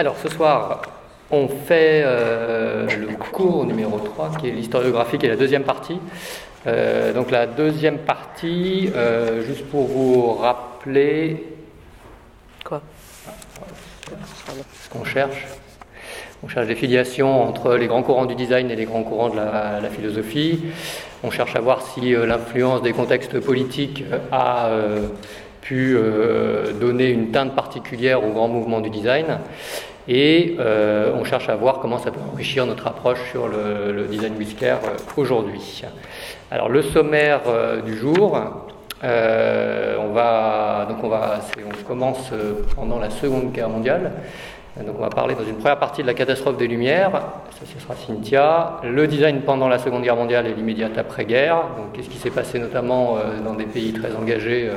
Alors, ce soir, on fait le cours numéro 3, qui est l'historiographie, qui est la deuxième partie. Donc la deuxième partie, juste pour vous rappeler... Quoi ? Ce qu'on cherche. On cherche des filiations entre les grands courants du design et les grands courants de la philosophie. On cherche à voir si l'influence des contextes politiques a pu donner une teinte particulière au grand mouvement du design. Et on cherche à voir comment ça peut enrichir notre approche sur le design whisker aujourd'hui. Alors le sommaire du jour, on commence pendant la Seconde Guerre mondiale. Donc on va parler dans une première partie de la catastrophe des Lumières, ça ce sera Cynthia, le design pendant la Seconde Guerre mondiale et l'immédiate après-guerre, donc qu'est-ce qui s'est passé notamment dans des pays très engagés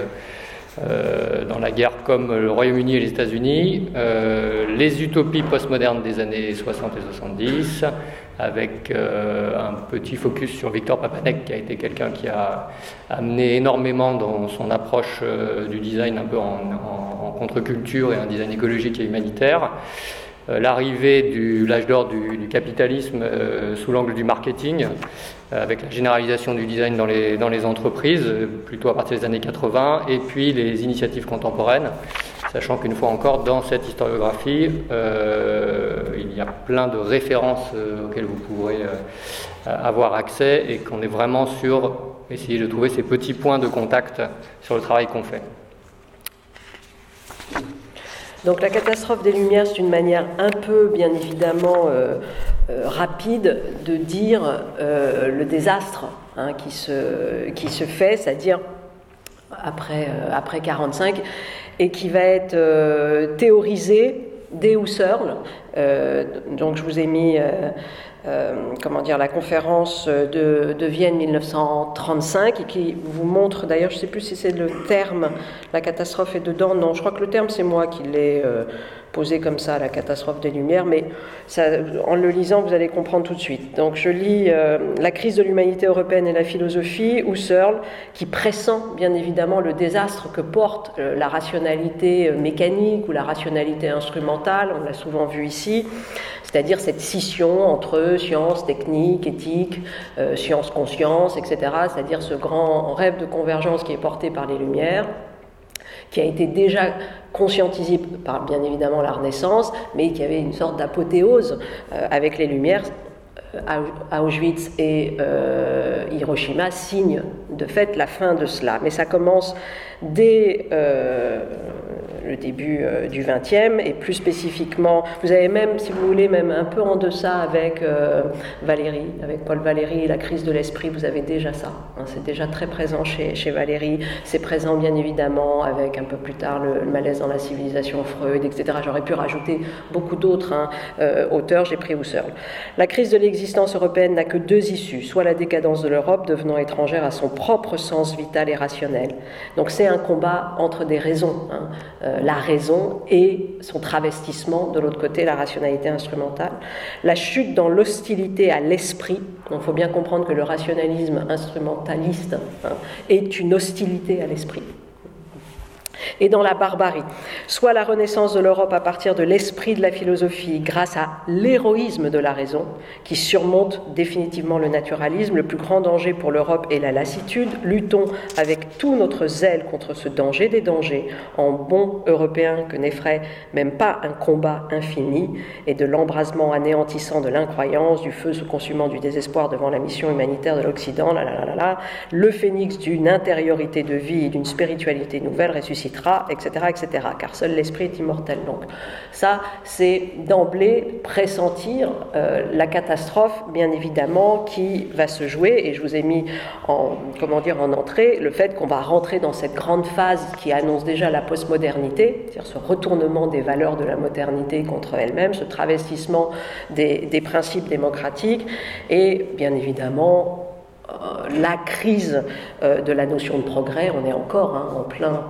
dans la guerre comme le Royaume-Uni et les États-Unis, les utopies postmodernes des années 60 et 70, avec un petit focus sur Victor Papanek, qui a été quelqu'un qui a amené énormément dans son approche du design un peu en contre-culture et un design écologique et humanitaire. L'arrivée de l'âge d'or du capitalisme sous l'angle du marketing, avec la généralisation du design dans les entreprises, plutôt à partir des années 80, et puis les initiatives contemporaines, sachant qu'une fois encore, dans cette historiographie, il y a plein de références auxquelles vous pourrez avoir accès, et qu'on est vraiment sur essayer de trouver ces petits points de contact sur le travail qu'on fait. Donc la catastrophe des Lumières, c'est une manière un peu, bien évidemment, rapide de dire le désastre qui se fait, c'est-à-dire après 1945, et qui va être théorisé dès Husserl. Donc je vous ai mis... la conférence de Vienne 1935 et qui vous montre d'ailleurs, je ne sais plus si c'est le terme, la catastrophe est dedans, non, je crois que le terme c'est moi qui l'ai posé comme ça, la catastrophe des Lumières, mais ça, en le lisant vous allez comprendre tout de suite. Donc je lis la crise de l'humanité européenne et la philosophie, Husserl, qui pressent bien évidemment le désastre que porte la rationalité mécanique ou la rationalité instrumentale, on l'a souvent vu ici, c'est-à-dire cette scission entre science, technique, éthique, science, conscience, etc. C'est-à-dire ce grand rêve de convergence qui est porté par les Lumières, qui a été déjà conscientisé par bien évidemment la Renaissance, mais qui avait une sorte d'apothéose avec les Lumières. Auschwitz et Hiroshima signent de fait la fin de cela. Mais ça commence dès le début du XXe et plus spécifiquement, vous avez même, si vous voulez, même un peu en deçà avec Valéry, avec Paul Valéry et la crise de l'esprit, vous avez déjà ça. Hein, c'est déjà très présent chez Valéry. C'est présent bien évidemment avec un peu plus tard le malaise dans la civilisation, Freud, etc. J'aurais pu rajouter beaucoup d'autres auteurs, j'ai pris Husserl. La crise de l'existence européenne n'a que deux issues, soit la décadence de l'Europe devenant étrangère à son propre sens vital et rationnel. Donc c'est un combat entre des raisons, la raison et son travestissement, de l'autre côté la rationalité instrumentale. La chute dans l'hostilité à l'esprit, donc il faut bien comprendre que le rationalisme instrumentaliste est une hostilité à l'esprit. Et dans la barbarie, soit la renaissance de l'Europe à partir de l'esprit de la philosophie grâce à l'héroïsme de la raison qui surmonte définitivement le naturalisme, le plus grand danger pour l'Europe est la lassitude, luttons avec tout notre zèle contre ce danger des dangers en bon européen que n'effraie même pas un combat infini et de l'embrasement anéantissant de l'incroyance, du feu se consumant du désespoir devant la mission humanitaire de l'Occident, le phénix d'une intériorité de vie et d'une spiritualité nouvelle ressuscitée, etc., etc., car seul l'esprit est immortel. Donc ça, c'est d'emblée pressentir la catastrophe, bien évidemment, qui va se jouer, et je vous ai mis en entrée le fait qu'on va rentrer dans cette grande phase qui annonce déjà la postmodernité, c'est-à-dire ce retournement des valeurs de la modernité contre elle-même, ce travestissement des principes démocratiques, et bien évidemment la crise de la notion de progrès, on est encore en plein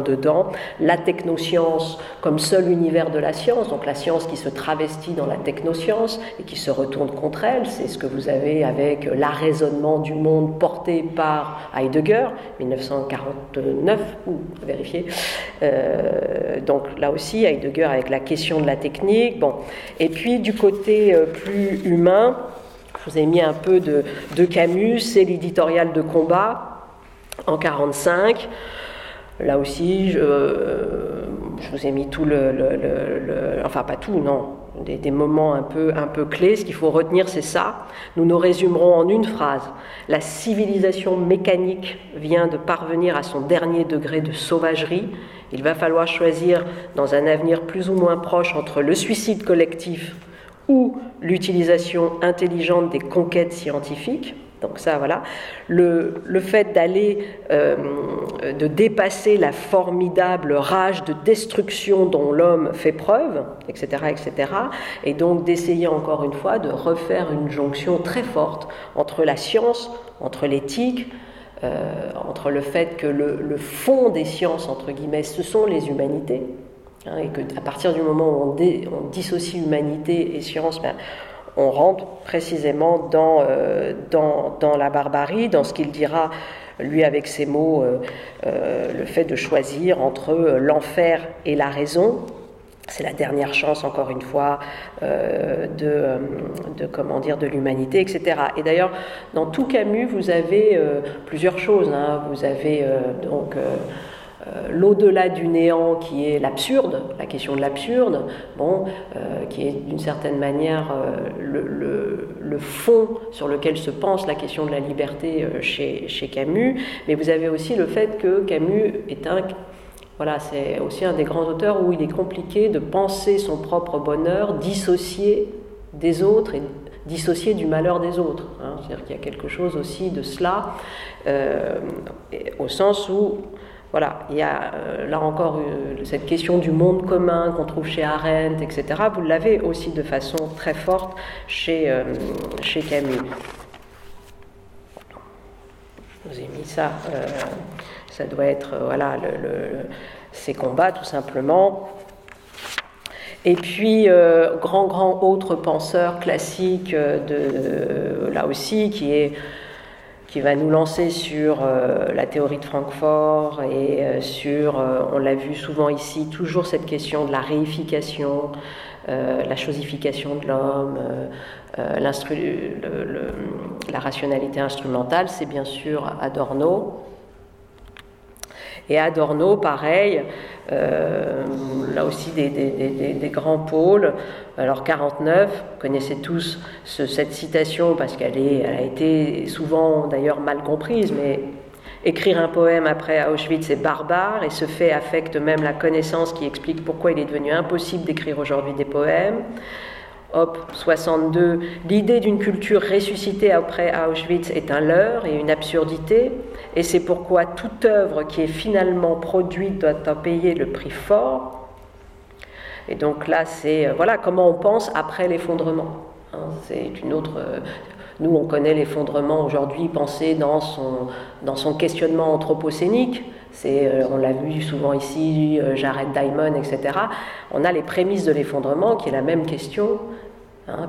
dedans. La technoscience comme seul univers de la science, donc la science qui se travestit dans la technoscience et qui se retourne contre elle, c'est ce que vous avez avec l'arraisonnement du monde porté par Heidegger, 1949, à vérifier. Donc là aussi, Heidegger avec la question de la technique. Bon. Et puis du côté plus humain, je vous ai mis un peu de Camus, c'est l'éditorial de combat en 1945. Là aussi, je vous ai mis tout enfin pas tout, non, des moments un peu clés. Ce qu'il faut retenir, c'est ça. Nous nous résumerons en une phrase. La civilisation mécanique vient de parvenir à son dernier degré de sauvagerie. Il va falloir choisir dans un avenir plus ou moins proche entre le suicide collectif ou l'utilisation intelligente des conquêtes scientifiques. Donc ça, voilà. Le fait de dépasser la formidable rage de destruction dont l'homme fait preuve, etc., etc., et donc d'essayer encore une fois de refaire une jonction très forte entre la science, entre l'éthique, entre le fait que le fond des sciences, entre guillemets, ce sont les humanités, et qu'à partir du moment où on dissocie humanité et science, on rentre précisément dans la barbarie, dans ce qu'il dira, lui avec ses mots, le fait de choisir entre l'enfer et la raison. C'est la dernière chance, encore une fois, de l'humanité, etc. Et d'ailleurs, dans tout Camus, vous avez plusieurs choses. Vous avez l'au-delà du néant, qui est l'absurde, la question de l'absurde, qui est d'une certaine manière le fond sur lequel se pense la question de la liberté chez Camus. Mais vous avez aussi le fait que Camus est c'est aussi un des grands auteurs où il est compliqué de penser son propre bonheur dissocié des autres et dissocié du malheur des autres. C'est-à-dire qu'il y a quelque chose aussi de cela, au sens où il y a là encore cette question du monde commun qu'on trouve chez Arendt, etc. Vous l'avez aussi de façon très forte chez Camus. Je vous ai mis ça. Ça doit être ces combats, tout simplement. Et puis, grand autre penseur classique, là aussi, qui va nous lancer sur la théorie de Francfort et sur, on l'a vu souvent ici, toujours cette question de la réification, la chosification de l'homme, la rationalité instrumentale, c'est bien sûr Adorno. Et Adorno, pareil, là aussi des grands pôles. Alors 49, vous connaissez tous cette citation parce elle a été souvent d'ailleurs mal comprise, mais écrire un poème après Auschwitz est barbare et ce fait affecte même la connaissance qui explique pourquoi il est devenu impossible d'écrire aujourd'hui des poèmes. Hop, 62, l'idée d'une culture ressuscitée après Auschwitz est un leurre et une absurdité, et c'est pourquoi toute œuvre qui est finalement produite doit en payer le prix fort. Et donc là, c'est comment on pense après l'effondrement. C'est une autre. Nous, on connaît l'effondrement aujourd'hui pensé dans son questionnement anthropocénique. On l'a vu souvent ici, Jared Diamond, etc. On a les prémices de l'effondrement, qui est la même question,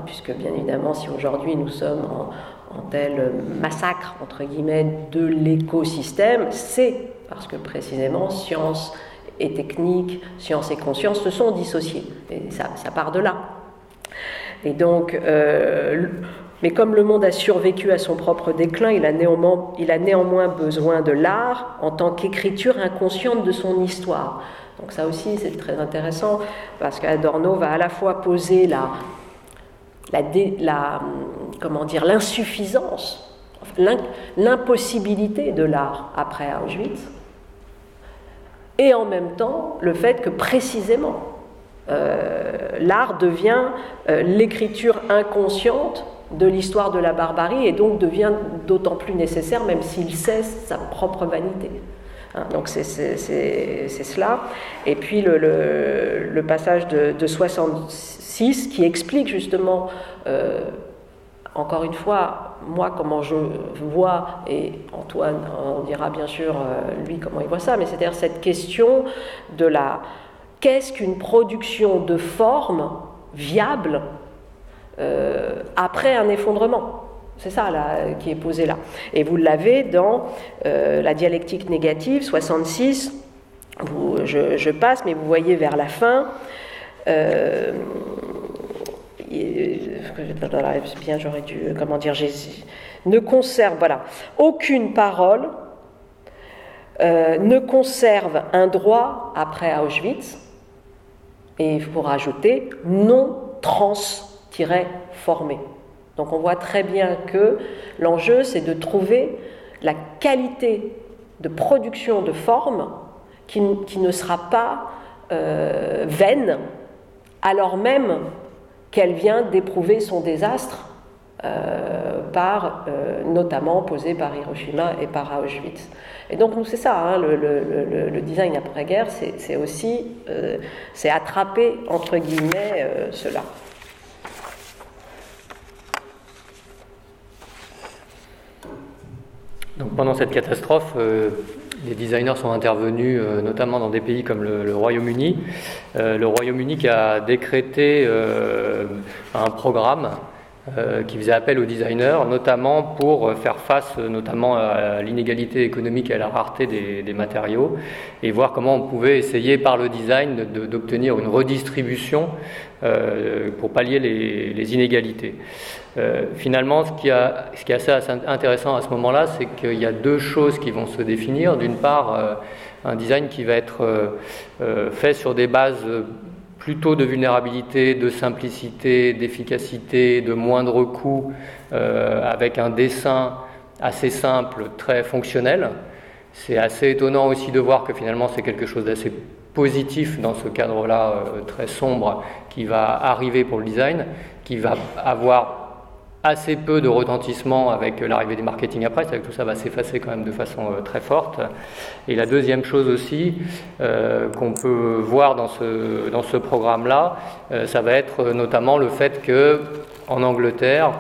puisque bien évidemment, si aujourd'hui nous sommes en tel massacre, entre guillemets, de l'écosystème, c'est parce que précisément science et technique, science et conscience se sont dissociées. Et ça part de là. Et donc... mais comme le monde a survécu à son propre déclin, il a néanmoins besoin de l'art en tant qu'écriture inconsciente de son histoire. Donc ça aussi, c'est très intéressant, parce qu'Adorno va à la fois poser l'insuffisance, l'impossibilité de l'art après Auschwitz, et en même temps, le fait que précisément, l'art devient l'écriture inconsciente de l'histoire de la barbarie, et donc devient d'autant plus nécessaire, même s'il cesse sa propre vanité. Donc c'est cela. Et puis le passage de 66 qui explique justement encore une fois, moi, comment je vois, et Antoine, on dira bien sûr, lui, comment il voit ça, mais c'est-à-dire cette question de la... Qu'est-ce qu'une production de forme viable après un effondrement ? C'est ça là, qui est posé là. Et vous l'avez dans la dialectique négative, 66, je passe, mais vous voyez vers la fin... bien, j'aurais dû, comment dire, ne conserve, voilà, aucune parole, ne conserve un droit après Auschwitz, et pour ajouter, non trans-formé. Donc on voit très bien que l'enjeu, c'est de trouver la qualité de production de forme qui ne sera pas vaine, alors même qu'elle vient d'éprouver son désastre, notamment posé par Hiroshima et par Auschwitz. Et donc, c'est ça, hein, le design après-guerre, c'est aussi, c'est attraper, entre guillemets, cela. Donc, pendant cette catastrophe, des designers sont intervenus, notamment dans des pays comme le Royaume-Uni. Le Royaume-Uni qui a décrété un programme qui faisait appel aux designers, notamment pour faire face notamment à l'inégalité économique et à la rareté des matériaux, et voir comment on pouvait essayer par le design d'obtenir une redistribution pour pallier les inégalités. Finalement, ce qui est assez intéressant à ce moment-là, c'est qu'il y a deux choses qui vont se définir. D'une part, un design qui va être fait sur des bases plutôt de vulnérabilité, de simplicité, d'efficacité, de moindre coût, avec un dessin assez simple, très fonctionnel. C'est assez étonnant aussi de voir que finalement c'est quelque chose d'assez positif dans ce cadre-là, très sombre, qui va arriver pour le design, qui va avoir assez peu de retentissement avec l'arrivée du marketing après, c'est-à-dire que tout ça va s'effacer quand même de façon très forte. Et la deuxième chose aussi qu'on peut voir dans ce programme-là, ça va être notamment le fait que en Angleterre,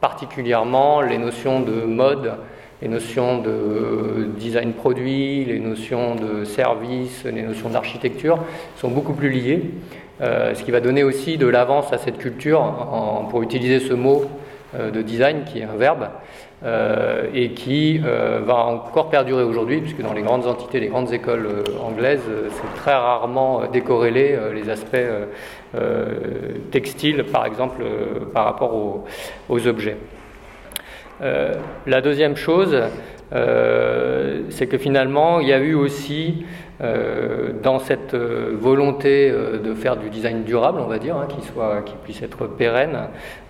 particulièrement, les notions de mode, les notions de design produit, les notions de service, les notions d'architecture sont beaucoup plus liées, ce qui va donner aussi de l'avance à cette culture, pour utiliser ce mot de design qui est un verbe et qui va encore perdurer aujourd'hui, puisque dans les grandes entités, les grandes écoles anglaises, c'est très rarement décorrélé les aspects textiles, par exemple, par rapport aux objets. La deuxième chose, c'est que finalement, il y a eu aussi, dans cette volonté de faire du design durable, on va dire, hein, qui puisse être pérenne,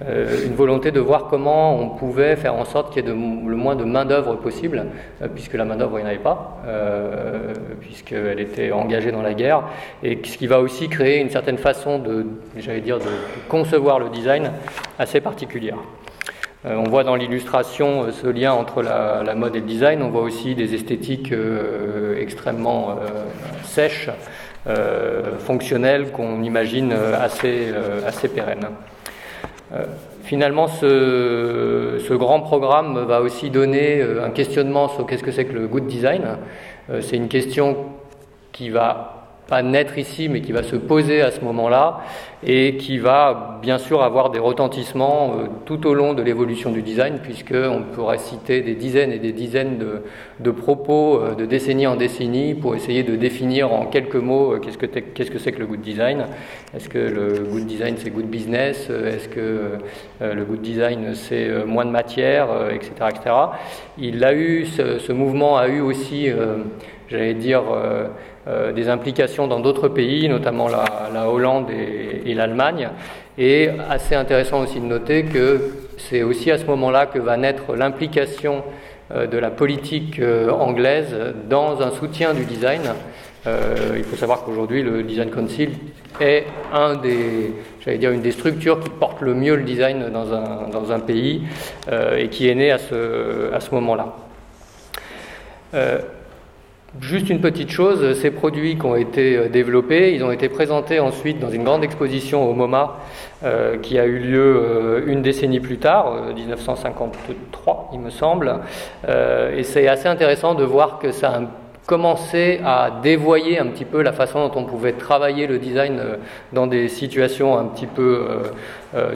une volonté de voir comment on pouvait faire en sorte qu'il y ait le moins de main-d'œuvre possible, puisque la main-d'œuvre, il n'y en avait pas, puisqu'elle était engagée dans la guerre, et ce qui va aussi créer une certaine façon de concevoir le design assez particulière. On voit dans l'illustration ce lien entre la mode et le design. On voit aussi des esthétiques extrêmement sèches, fonctionnelles, qu'on imagine assez pérennes. Finalement, ce grand programme va aussi donner un questionnement sur qu'est-ce que c'est que le good design. C'est une question qui va pas naître ici, mais qui va se poser à ce moment-là et qui va bien sûr avoir des retentissements tout au long de l'évolution du design, puisqu'on pourrait citer des dizaines et des dizaines de propos de décennie en décennie pour essayer de définir en quelques mots qu'est-ce que c'est que le good design. Est-ce que le good design c'est good business? Est-ce que le good design c'est moins de matière, etc. Il a eu, ce mouvement a eu aussi, des implications dans d'autres pays, notamment la Hollande et l'Allemagne. Et assez intéressant aussi de noter que c'est aussi à ce moment-là que va naître l'implication de la politique anglaise dans un soutien du design. Il faut savoir qu'aujourd'hui, le Design Council est une des structures qui porte le mieux le design dans un pays et qui est née à ce moment-là. Juste une petite chose, ces produits qui ont été développés, ils ont été présentés ensuite dans une grande exposition au MoMA qui a eu lieu une décennie plus tard, 1953 il me semble, et c'est assez intéressant de voir que ça a commencé à dévoyer un petit peu la façon dont on pouvait travailler le design dans des situations un petit peu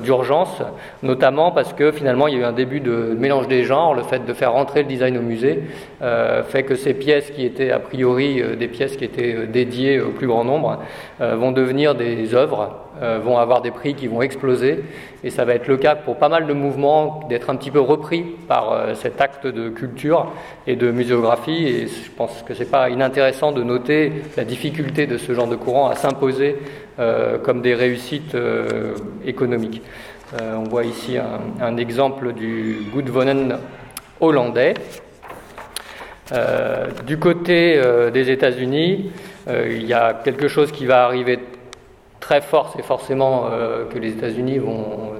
d'urgence, notamment parce que finalement il y a eu un début de mélange des genres. Le fait de faire rentrer le design au musée fait que ces pièces qui étaient a priori des pièces qui étaient dédiées au plus grand nombre vont devenir des œuvres, vont avoir des prix qui vont exploser, et ça va être le cas pour pas mal de mouvements d'être un petit peu repris par cet acte de culture et de muséographie. Et je pense que c'est pas inintéressant de noter la difficulté de ce genre de courant à s'imposer comme des réussites économiques. On voit ici un exemple du Gudvonen hollandais. Du côté des États-Unis, il y a quelque chose qui va arriver très fort. C'est forcément que les États-Unis vont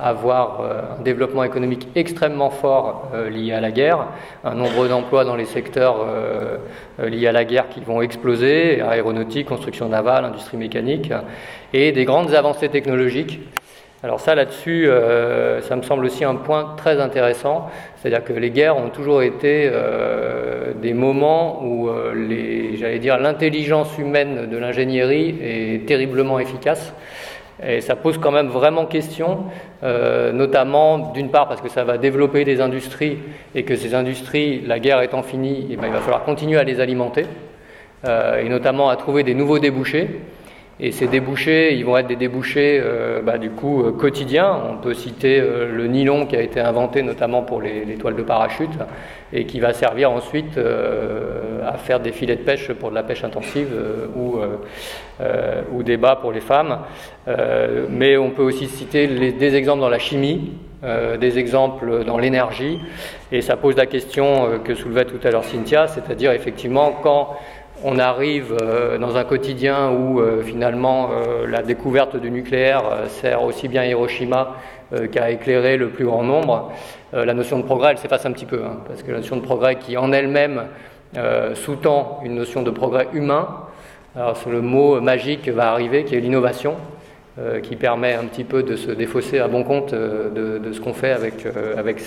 avoir un développement économique extrêmement fort lié à la guerre, un nombre d'emplois dans les secteurs liés à la guerre qui vont exploser, aéronautique, construction navale, industrie mécanique, et des grandes avancées technologiques. Alors ça, là-dessus, ça me semble aussi un point très intéressant, c'est-à-dire que les guerres ont toujours été des moments où l'intelligence humaine de l'ingénierie est terriblement efficace. Et ça pose quand même vraiment question, notamment d'une part parce que ça va développer des industries, et que ces industries, la guerre étant finie, eh bien, il va falloir continuer à les alimenter, et notamment à trouver des nouveaux débouchés. Et ces débouchés, ils vont être des débouchés du coup quotidiens. On peut citer le nylon qui a été inventé notamment pour les toiles de parachute et qui va servir ensuite à faire des filets de pêche pour de la pêche intensive ou des bas pour les femmes. Mais on peut aussi citer des exemples dans la chimie, des exemples dans l'énergie. Et ça pose la question que soulevait tout à l'heure Cynthia, c'est-à-dire effectivement quand on arrive dans un quotidien où finalement la découverte du nucléaire sert aussi bien à Hiroshima qu'à éclairer le plus grand nombre, la notion de progrès elle s'efface un petit peu, parce que la notion de progrès qui en elle-même sous-tend une notion de progrès humain, alors le mot magique va arriver qui est l'innovation, qui permet un petit peu de se défausser à bon compte de ce qu'on fait avec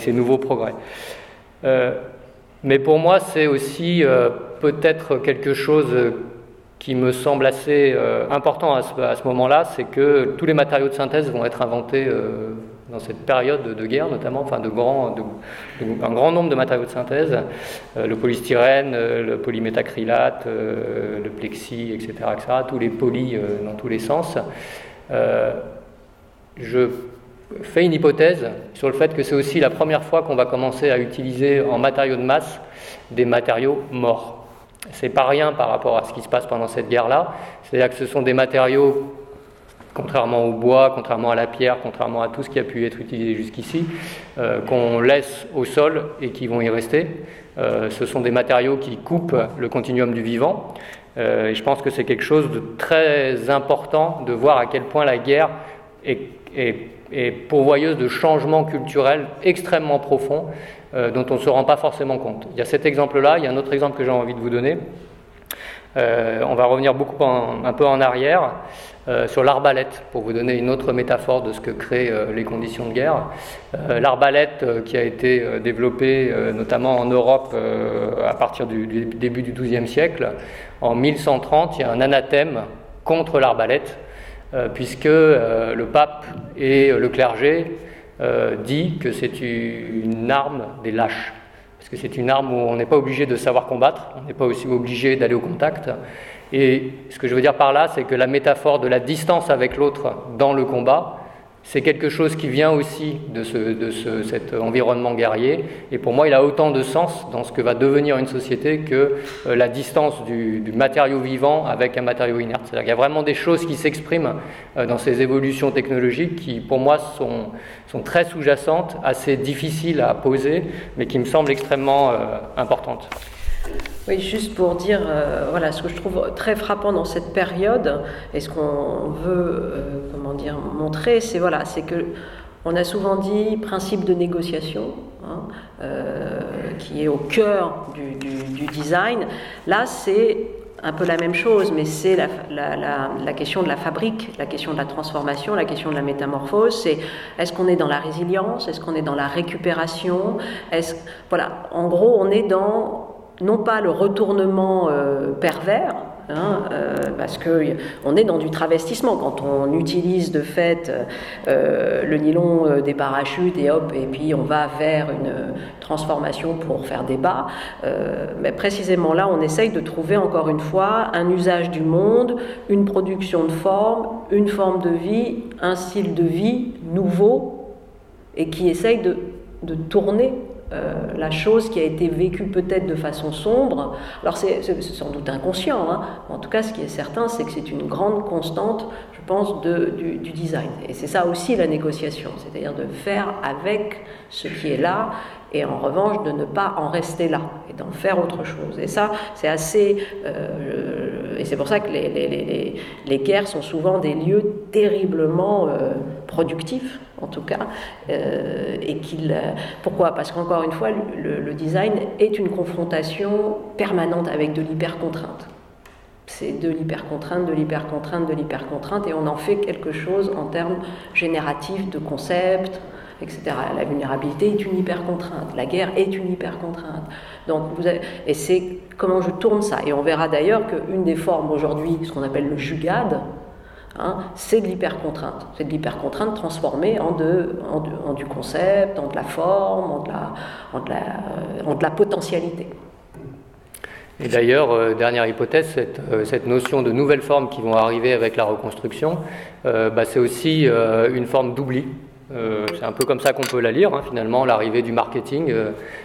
ces nouveaux progrès. Mais pour moi c'est aussi peut-être quelque chose qui me semble assez important à ce moment-là, c'est que tous les matériaux de synthèse vont être inventés dans cette période de guerre notamment, enfin un grand nombre de matériaux de synthèse, le polystyrène, le polymétacrylate, le plexi, etc., tous les polys dans tous les sens. Je fais une hypothèse sur le fait que c'est aussi la première fois qu'on va commencer à utiliser en matériaux de masse des matériaux morts. C'est pas rien par rapport à ce qui se passe pendant cette guerre-là, c'est-à-dire que ce sont des matériaux, contrairement au bois, contrairement à la pierre, contrairement à tout ce qui a pu être utilisé jusqu'ici, qu'on laisse au sol et qui vont y rester. Ce sont des matériaux qui coupent le continuum du vivant, et je pense que c'est quelque chose de très important de voir à quel point la guerre est pourvoyeuse de changements culturels extrêmement profonds dont on ne se rend pas forcément compte. Il y a cet exemple-là, il y a un autre exemple que j'ai envie de vous donner. On va revenir un peu en arrière sur l'arbalète, pour vous donner une autre métaphore de ce que créent les conditions de guerre. L'arbalète qui a été développée notamment en Europe à partir du début du XIIe siècle, en 1130, il y a un anathème contre l'arbalète, puisque le pape et le clergé dit que c'est une arme des lâches, parce que c'est une arme où on n'est pas obligé de savoir combattre, on n'est pas aussi obligé d'aller au contact. Et ce que je veux dire par là, c'est que la métaphore de la distance avec l'autre dans le combat, c'est quelque chose qui vient aussi de cet environnement guerrier, et pour moi il a autant de sens dans ce que va devenir une société que la distance du matériau vivant avec un matériau inerte. C'est-à-dire qu'il y a vraiment des choses qui s'expriment dans ces évolutions technologiques qui pour moi sont très sous-jacentes, assez difficiles à poser, mais qui me semblent extrêmement importantes. Oui, juste pour dire, voilà, ce que je trouve très frappant dans cette période, et ce qu'on veut, montrer, c'est que On a souvent dit principe de négociation, qui est au cœur du design. Là, c'est un peu la même chose, mais c'est la question de la fabrique, la question de la transformation, la question de la métamorphose. C'est est-ce qu'on est dans la résilience, est-ce qu'on est dans la récupération, voilà, en gros, on est dans non pas le retournement pervers, parce qu'on est dans du travestissement quand on utilise de fait le nylon des parachutes et hop, et puis on va vers une transformation pour faire débat, mais précisément là on essaye de trouver encore une fois un usage du monde, une production de forme, une forme de vie, un style de vie nouveau et qui essaye de tourner la chose qui a été vécue peut-être de façon sombre. Alors c'est sans doute inconscient, en tout cas ce qui est certain c'est que c'est une grande constante, je pense, du design, et c'est ça aussi la négociation, c'est-à-dire de faire avec ce qui est là et en revanche de ne pas en rester là et d'en faire autre chose. Et ça c'est assez et c'est pour ça que les guerres sont souvent des lieux terriblement productifs, en tout cas, et pourquoi ? Parce qu'encore une fois, le design est une confrontation permanente avec de l'hypercontrainte. C'est de l'hypercontrainte, de l'hypercontrainte, de l'hypercontrainte, et on en fait quelque chose en termes génératifs de concepts, etc. La vulnérabilité est une hypercontrainte, la guerre est une hypercontrainte. Donc et c'est comment je tourne ça. Et on verra d'ailleurs qu'une des formes aujourd'hui, ce qu'on appelle le jugade, c'est de l'hypercontrainte. C'est de l'hypercontrainte transformée en du concept, en de la forme, en de la potentialité. Et d'ailleurs, dernière hypothèse, cette notion de nouvelles formes qui vont arriver avec la reconstruction, c'est aussi une forme d'oubli. C'est un peu comme ça qu'on peut la lire, finalement, l'arrivée du marketing,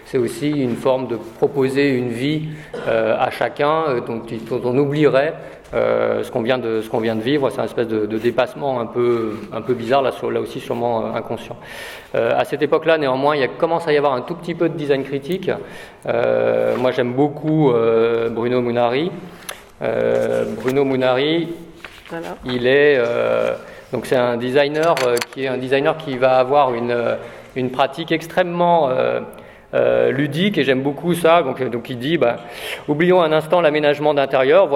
c'est aussi une forme de proposer une vie à chacun dont on oublierait ce qu'on vient de vivre. C'est un espèce de dépassement un peu bizarre, là aussi sûrement inconscient. À cette époque-là, néanmoins, il commence à y avoir un tout petit peu de design critique. Moi, j'aime beaucoup Bruno Munari. Voilà. Il est... donc c'est un designer qui va avoir une pratique extrêmement ludique, et j'aime beaucoup ça. Donc il dit oublions un instant l'aménagement d'intérieur,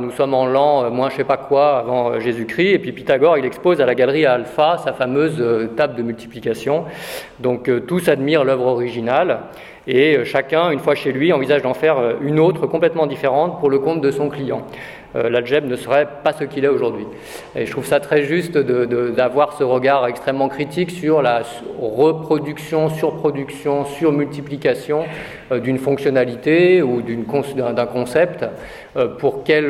nous sommes en l'an moins je sais pas quoi avant Jésus-Christ, et puis Pythagore il expose à la galerie Alpha sa fameuse table de multiplication. Donc tous admirent l'œuvre originale, et chacun, une fois chez lui, envisage d'en faire une autre complètement différente pour le compte de son client. L'algèbre ne serait pas ce qu'il est aujourd'hui. Et je trouve ça très juste d'avoir ce regard extrêmement critique sur la reproduction, surproduction, surmultiplication d'une fonctionnalité ou d'un concept. Pour quel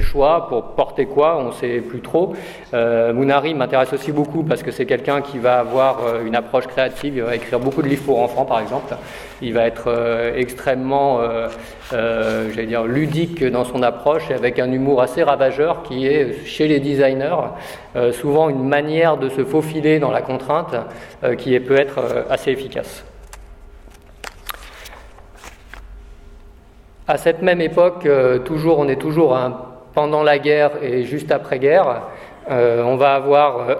choix, pour porter quoi, on ne sait plus trop. Munari m'intéresse aussi beaucoup parce que c'est quelqu'un qui va avoir une approche créative. Il va écrire beaucoup de livres pour enfants, par exemple. Il va être extrêmement ludique dans son approche, avec un humour assez ravageur qui est, chez les designers, souvent une manière de se faufiler dans la contrainte qui peut être assez efficace. À cette même époque, pendant la guerre et juste après-guerre, on va avoir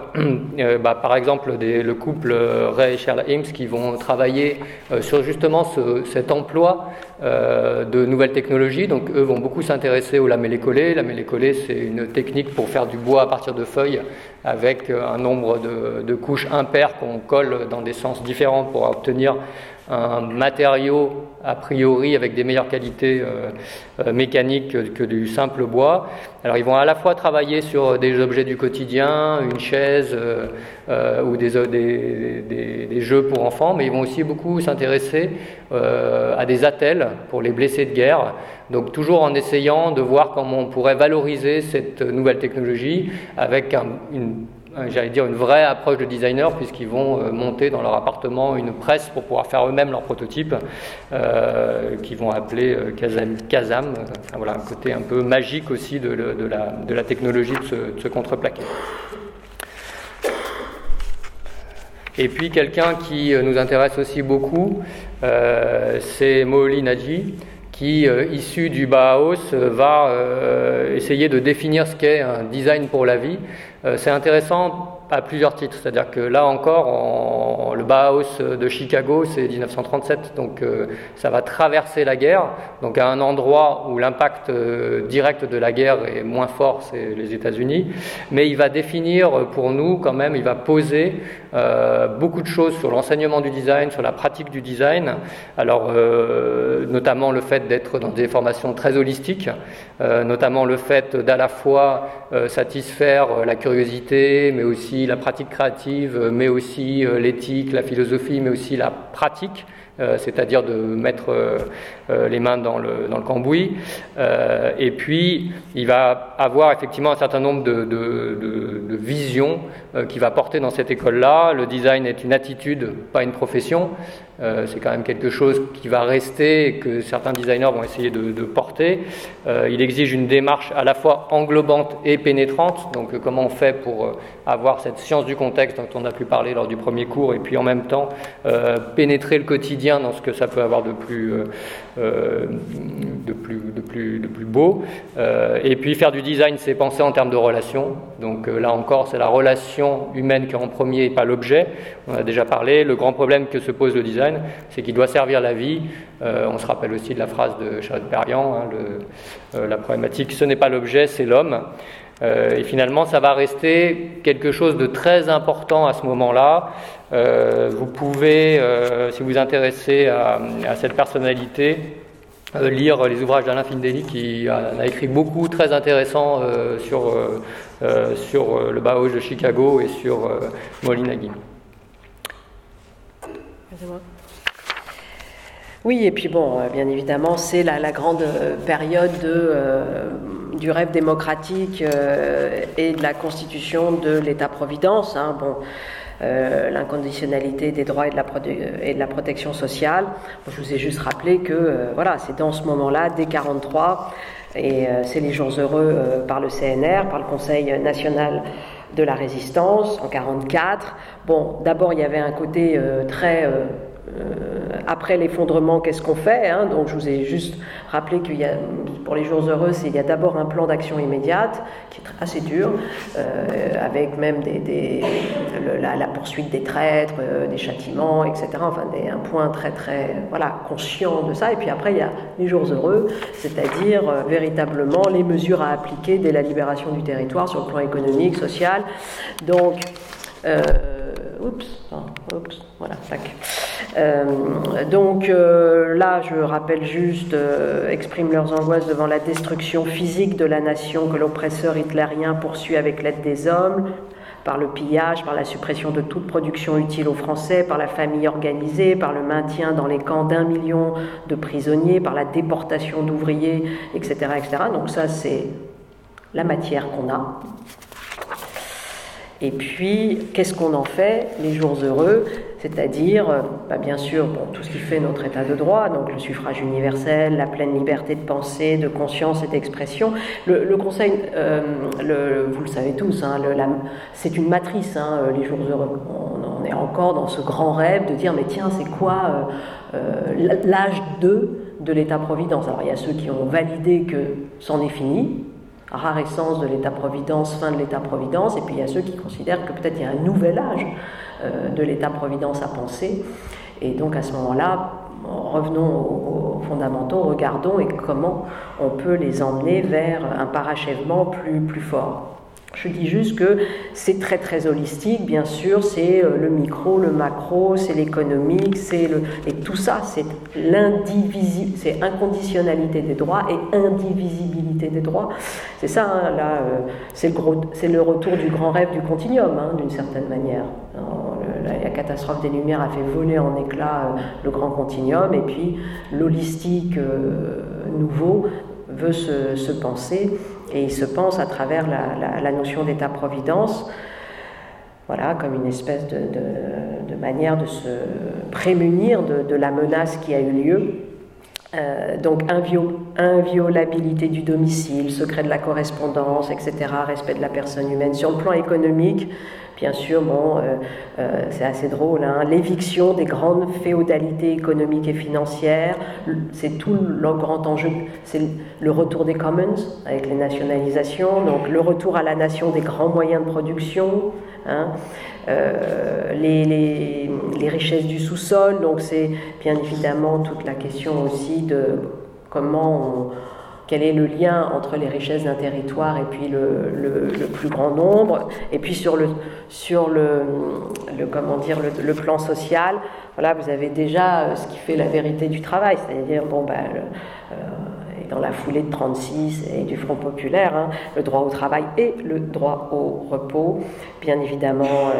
par exemple le couple Ray et Charles Eames qui vont travailler sur justement cet emploi de nouvelles technologies. Donc eux vont beaucoup s'intéresser au lamellé-collé. Lamellé-collé, c'est une technique pour faire du bois à partir de feuilles avec un nombre de couches impaires qu'on colle dans des sens différents pour obtenir un matériau a priori avec des meilleures qualités mécaniques que du simple bois. Alors ils vont à la fois travailler sur des objets du quotidien, une chaise ou des jeux pour enfants, mais ils vont aussi beaucoup s'intéresser à des attelles pour les blessés de guerre. Donc toujours en essayant de voir comment on pourrait valoriser cette nouvelle technologie avec une vraie approche de designer, puisqu'ils vont monter dans leur appartement une presse pour pouvoir faire eux-mêmes leurs prototypes, qu'ils vont appeler Kazam. Enfin, voilà, un côté un peu magique aussi de la technologie de ce contreplaqué. Et puis quelqu'un qui nous intéresse aussi beaucoup, c'est Moholy-Nagy, qui, issu du Bauhaus, va essayer de définir ce qu'est un design pour la vie. C'est intéressant à plusieurs titres, c'est-à-dire que là encore, le Bauhaus de Chicago, c'est 1937, donc ça va traverser la guerre, donc à un endroit où l'impact direct de la guerre est moins fort, c'est les États-Unis, mais il va définir pour nous quand même, il va poser beaucoup de choses sur l'enseignement du design, sur la pratique du design, alors notamment le fait d'être dans des formations très holistiques, notamment le fait d'à la fois satisfaire la curiosité, mais aussi la pratique créative, mais aussi l'éthique, la philosophie, mais aussi la pratique, c'est-à-dire de mettre les mains dans le cambouis. Et puis, il va avoir effectivement un certain nombre de visions qu'il va porter dans cette école-là. Le design est une attitude, pas une profession. C'est quand même quelque chose qui va rester et que certains designers vont essayer de porter. Il exige une démarche à la fois englobante et pénétrante. Donc comment on fait pour avoir cette science du contexte dont on a pu parler lors du premier cours et puis en même temps pénétrer le quotidien dans ce que ça peut avoir de plus beau. Et puis faire du design, c'est penser en termes de relations. Donc là encore, c'est la relation humaine qui est en premier et pas l'objet. On a déjà parlé. Le grand problème que se pose le design, c'est qu'il doit servir la vie. On se rappelle aussi de la phrase de Charlotte Perriand, la problématique, ce n'est pas l'objet, c'est l'homme. Et finalement, ça va rester quelque chose de très important à ce moment-là. Vous pouvez, si vous vous intéressez à cette personnalité, lire les ouvrages d'Alain Findelli qui a écrit beaucoup, très intéressant sur le Bauhaus de Chicago et sur Moholy-Nagy. Oui, et puis bon, bien évidemment, c'est la grande période du rêve démocratique et de la constitution de l'État-providence. Hein, bon. L'inconditionnalité des droits et de la protection sociale. Je vous ai juste rappelé que voilà, c'est dans ce moment-là, dès 1943, et c'est les jours heureux par le CNR, par le Conseil national de la résistance, en 1944. Bon, d'abord, il y avait un côté très... après l'effondrement, qu'est-ce qu'on fait, hein? Donc je vous ai juste rappelé qu'il y a, pour les jours heureux, il y a d'abord un plan d'action immédiate qui est assez dur, avec même la poursuite des traîtres, des châtiments, etc. Enfin, un point très très voilà, conscient de ça. Et puis après il y a les jours heureux, c'est-à-dire véritablement les mesures à appliquer dès la libération du territoire sur le plan économique, social. Donc voilà, tac. Donc là, je rappelle juste, expriment leurs angoisses devant la destruction physique de la nation que l'oppresseur hitlérien poursuit avec l'aide des hommes, par le pillage, par la suppression de toute production utile aux Français, par la famille organisée, par le maintien dans les camps d'1 million de prisonniers, par la déportation d'ouvriers, etc., etc. Donc ça, c'est la matière qu'on a. Et puis, qu'est-ce qu'on en fait, les jours heureux ? C'est-à-dire, bien sûr, tout ce qui fait notre état de droit, donc le suffrage universel, la pleine liberté de pensée, de conscience et d'expression. Le Conseil, vous le savez tous, hein, c'est une matrice, hein, les jours heureux. On est encore dans ce grand rêve de dire, mais tiens, c'est quoi l'âge 2 de l'État-providence ? Alors, il y a ceux qui ont validé que c'en est fini. Rare essence de l'État-providence, fin de l'État-providence, et puis il y a ceux qui considèrent que peut-être il y a un nouvel âge de l'État-providence à penser. Et donc à ce moment-là, revenons aux fondamentaux, regardons et comment on peut les emmener vers un parachèvement plus fort. Je dis juste que c'est très très holistique, bien sûr, c'est le micro, le macro, c'est l'économique, et tout ça, c'est inconditionnalité des droits et indivisibilité des droits. C'est ça, hein, là, c'est le retour du grand rêve du continuum, hein, d'une certaine manière. La catastrophe des Lumières a fait voler en éclats le grand continuum, et puis l'holistique nouveau veut se penser. Et il se pense à travers la notion d'État-providence, voilà, comme une espèce de manière de se prémunir de la menace qui a eu lieu. Donc inviolabilité du domicile, secret de la correspondance, etc., respect de la personne humaine. Sur le plan économique, Bien sûr, bon, c'est assez drôle, hein, l'éviction des grandes féodalités économiques et financières, c'est tout le grand enjeu, c'est le retour des commons avec les nationalisations, donc le retour à la nation des grands moyens de production, hein, les richesses du sous-sol, donc c'est bien évidemment toute la question aussi de comment on... Quel est le lien entre les richesses d'un territoire et puis le plus grand nombre? Et puis sur le plan social, voilà, vous avez déjà ce qui fait la vérité du travail, c'est-à-dire bon ben et dans la foulée de 1936 et du Front populaire, hein, le droit au travail et le droit au repos, bien évidemment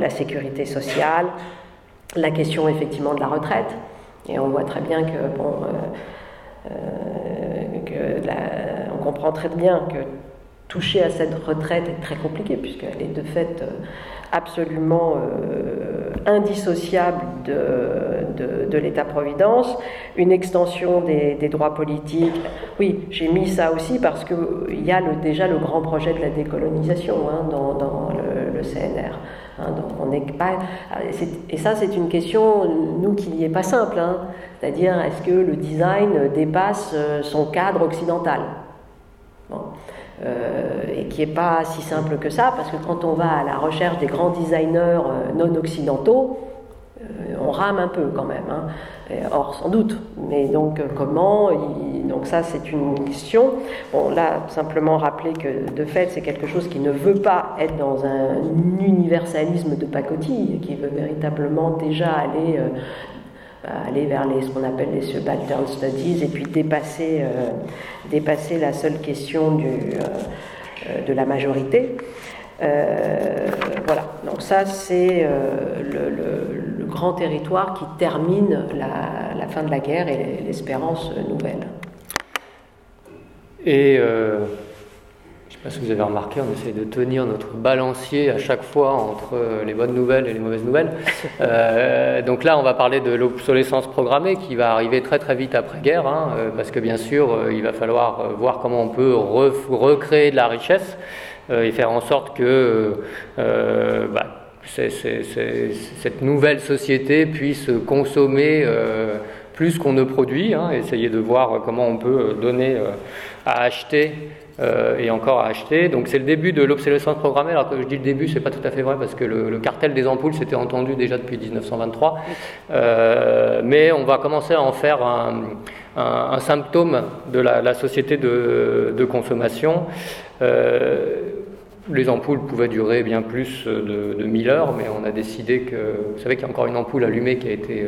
la sécurité sociale, la question effectivement de la retraite, et on voit très bien que bon. On comprend très bien que toucher à cette retraite est très compliqué puisqu'elle est de fait absolument indissociable de l'État-providence. Une extension des droits politiques, oui, j'ai mis ça aussi parce qu'il y a déjà le grand projet de la décolonisation, hein, dans le CNR. Hein, donc on n'est pas, et ça c'est une question, nous, qui n'y est pas simple, hein, c'est-à-dire est-ce que le design dépasse son cadre occidental, bon. Et qui n'est pas si simple que ça, parce que quand on va à la recherche des grands designers non occidentaux, on rame un peu quand même, hein. Or sans doute, mais donc comment donc ça c'est une question. Bon, là simplement rappeler que de fait c'est quelque chose qui ne veut pas être dans un universalisme de pacotille, qui veut véritablement déjà aller vers ce qu'on appelle les subaltern studies, et puis dépasser la seule question de la majorité. Voilà, donc ça c'est le grand territoire qui termine la fin de la guerre et l'espérance nouvelle. Et je ne sais pas si vous avez remarqué, on essaie de tenir notre balancier à chaque fois entre les bonnes nouvelles et les mauvaises nouvelles. Donc là on va parler de l'obsolescence programmée qui va arriver très très vite après-guerre, hein, parce que bien sûr il va falloir voir comment on peut recréer de la richesse. Et faire en sorte que cette nouvelle société puisse consommer plus qu'on ne produit, hein, essayer de voir comment on peut donner à acheter et encore à acheter. Donc c'est le début de l'obsolescence programmée. Alors que je dis le début, c'est pas tout à fait vrai parce que le cartel des ampoules s'était entendu déjà depuis 1923, mais on va commencer à en faire un symptôme de la société de consommation. Les ampoules pouvaient durer bien plus de 1000 heures, mais on a décidé que... Vous savez qu'il y a encore une ampoule allumée qui a été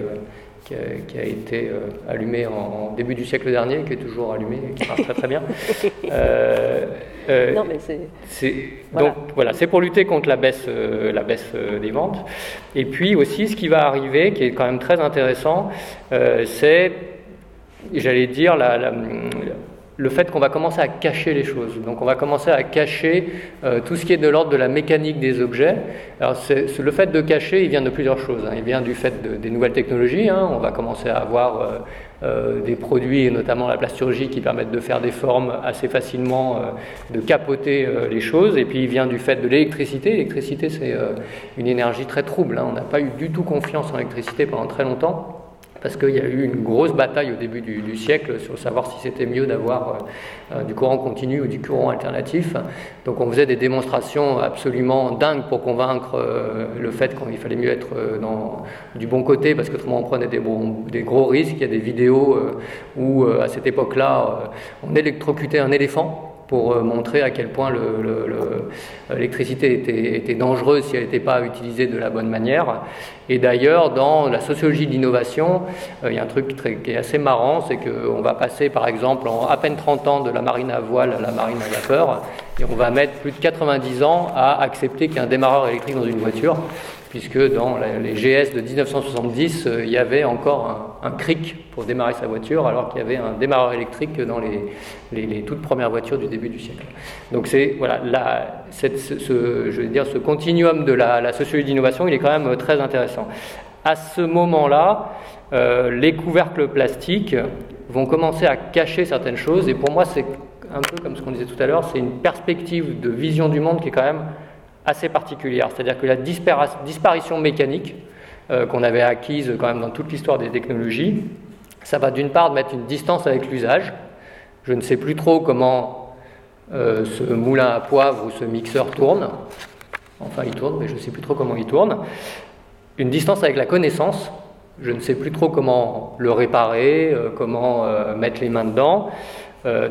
allumée en début du siècle dernier, qui est toujours allumée et qui marche très très bien. Non, mais c'est voilà. Donc voilà, c'est pour lutter contre la baisse des ventes. Et puis aussi, ce qui va arriver, qui est quand même très intéressant, c'est, j'allais dire, le fait qu'on va commencer à cacher les choses. Donc on va commencer à cacher tout ce qui est de l'ordre de la mécanique des objets. Alors le fait de cacher, il vient de plusieurs choses, hein. Il vient du fait des nouvelles technologies, hein. On va commencer à avoir des produits, et notamment la plasturgie, qui permettent de faire des formes assez facilement, de capoter les choses. Et puis il vient du fait de l'électricité. L'électricité, c'est une énergie très trouble, hein. On n'a pas eu du tout confiance en l'électricité pendant très longtemps. Parce qu'il y a eu une grosse bataille au début du siècle sur savoir si c'était mieux d'avoir du courant continu ou du courant alternatif. Donc on faisait des démonstrations absolument dingues pour convaincre le fait qu'il fallait mieux être du bon côté, parce qu'autrement on prenait des gros risques. Il y a des vidéos où à cette époque-là on électrocutait un éléphant pour montrer à quel point l'électricité était dangereuse si elle n'était pas utilisée de la bonne manière. Et d'ailleurs, dans la sociologie de l'innovation, il y a un truc qui est assez marrant, c'est qu'on va passer par exemple en à peine 30 ans de la marine à voile à la marine à vapeur, et on va mettre plus de 90 ans à accepter qu'il y ait un démarreur électrique dans une voiture, puisque dans les GS de 1970, il y avait encore un cric pour démarrer sa voiture, alors qu'il y avait un démarreur électrique dans les toutes premières voitures du début du siècle. Donc c'est voilà, ce continuum de la sociologie d'innovation, il est quand même très intéressant. À ce moment-là, les couvercles plastiques vont commencer à cacher certaines choses, et pour moi c'est un peu comme ce qu'on disait tout à l'heure, c'est une perspective de vision du monde qui est quand même assez particulière, c'est-à-dire que la disparition mécanique qu'on avait acquise quand même dans toute l'histoire des technologies, ça va d'une part mettre une distance avec l'usage. Je ne sais plus trop comment ce moulin à poivre ou ce mixeur tourne. Enfin, il tourne, mais je ne sais plus trop comment il tourne. Une distance avec la connaissance. Je ne sais plus trop comment le réparer, comment mettre les mains dedans.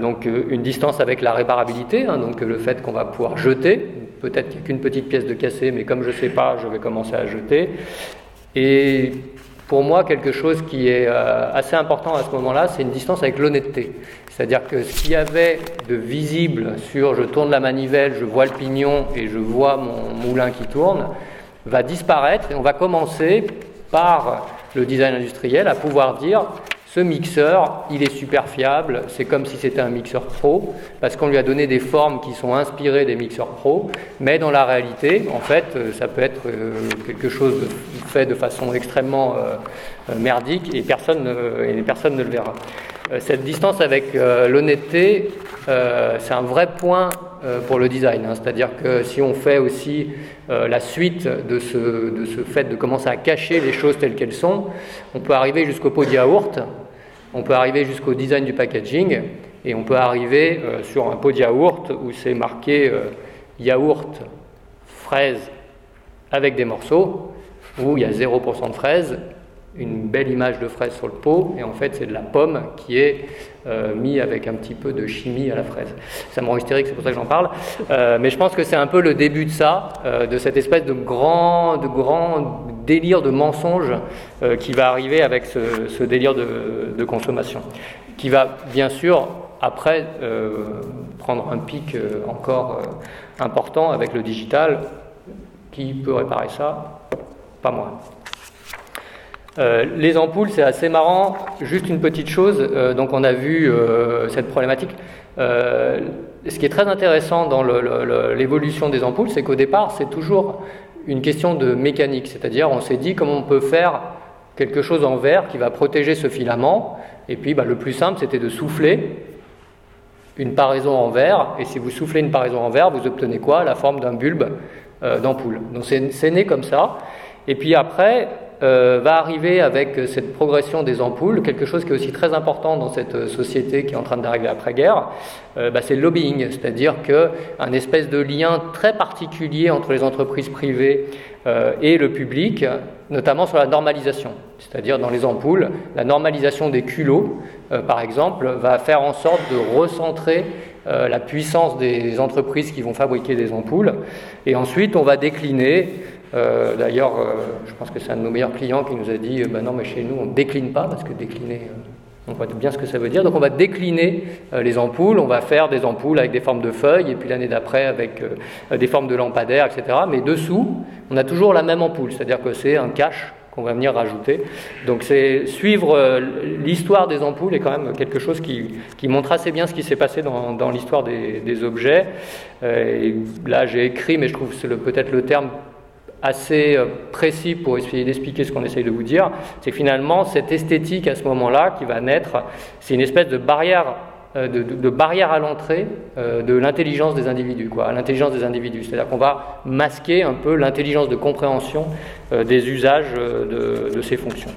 Donc une distance avec la réparabilité, donc le fait qu'on va pouvoir jeter. Peut-être qu'il n'y a qu'une petite pièce de cassé, mais comme je ne sais pas, je vais commencer à jeter. Et pour moi, quelque chose qui est assez important à ce moment-là, c'est une distance avec l'honnêteté. C'est-à-dire que ce qu'il y avait de visible sur « je tourne la manivelle, je vois le pignon et je vois mon moulin qui tourne » va disparaître et on va commencer par le design industriel à pouvoir dire « ce mixeur, il est super fiable, c'est comme si c'était un mixeur pro » parce qu'on lui a donné des formes qui sont inspirées des mixeurs pro, mais dans la réalité, en fait, ça peut être quelque chose fait de façon extrêmement merdique et personne ne le verra. Cette distance avec l'honnêteté, c'est un vrai point pour le design, c'est-à-dire que si on fait aussi la suite de ce fait de commencer à cacher les choses telles qu'elles sont, on peut arriver jusqu'au pot de yaourt, on peut arriver jusqu'au design du packaging, et on peut arriver sur un pot de yaourt où c'est marqué yaourt, fraise avec des morceaux, où il y a 0% de fraise, une belle image de fraise sur le pot, et en fait c'est de la pomme qui est mise avec un petit peu de chimie à la fraise. Ça me rend hystérique, c'est pour ça que j'en parle, mais je pense que c'est un peu le début de ça, de cette espèce de grand délire de mensonge qui va arriver avec ce délire de consommation, qui va bien sûr après prendre un pic encore important avec le digital. Qui peut réparer ça? Pas moi. Les ampoules, c'est assez marrant. Juste une petite chose, donc on a vu cette problématique. Ce qui est très intéressant dans l'évolution des ampoules, c'est qu'au départ, c'est toujours une question de mécanique. C'est-à-dire, on s'est dit comment on peut faire quelque chose en verre qui va protéger ce filament. Et puis, le plus simple, c'était de souffler une paraison en verre. Et si vous soufflez une paraison en verre, vous obtenez quoi? La forme d'un bulbe d'ampoule. Donc, c'est né comme ça. Et puis après... va arriver avec cette progression des ampoules, quelque chose qui est aussi très important dans cette société qui est en train d'arriver après-guerre, c'est le lobbying, c'est-à-dire qu'un espèce de lien très particulier entre les entreprises privées et le public, notamment sur la normalisation, c'est-à-dire dans les ampoules, la normalisation des culots, par exemple, va faire en sorte de recentrer la puissance des entreprises qui vont fabriquer des ampoules, et ensuite on va décliner. D'ailleurs, je pense que c'est un de nos meilleurs clients qui nous a dit non, mais chez nous on ne décline pas, parce que décliner, on voit bien ce que ça veut dire. Donc on va décliner les ampoules, on va faire des ampoules avec des formes de feuilles, et puis l'année d'après avec des formes de lampadaires, etc. Mais dessous, on a toujours la même ampoule, c'est-à-dire que c'est un cache qu'on va venir rajouter. Donc c'est suivre l'histoire des ampoules est quand même quelque chose qui montre assez bien ce qui s'est passé dans l'histoire des objets. Et là j'ai écrit, mais je trouve que c'est peut-être le terme assez précis pour essayer d'expliquer ce qu'on essaye de vous dire, c'est que finalement cette esthétique à ce moment-là qui va naître, c'est une espèce de barrière, de barrière à l'entrée de l'intelligence des individus, c'est-à-dire qu'on va masquer un peu l'intelligence de compréhension des usages de ces fonctions.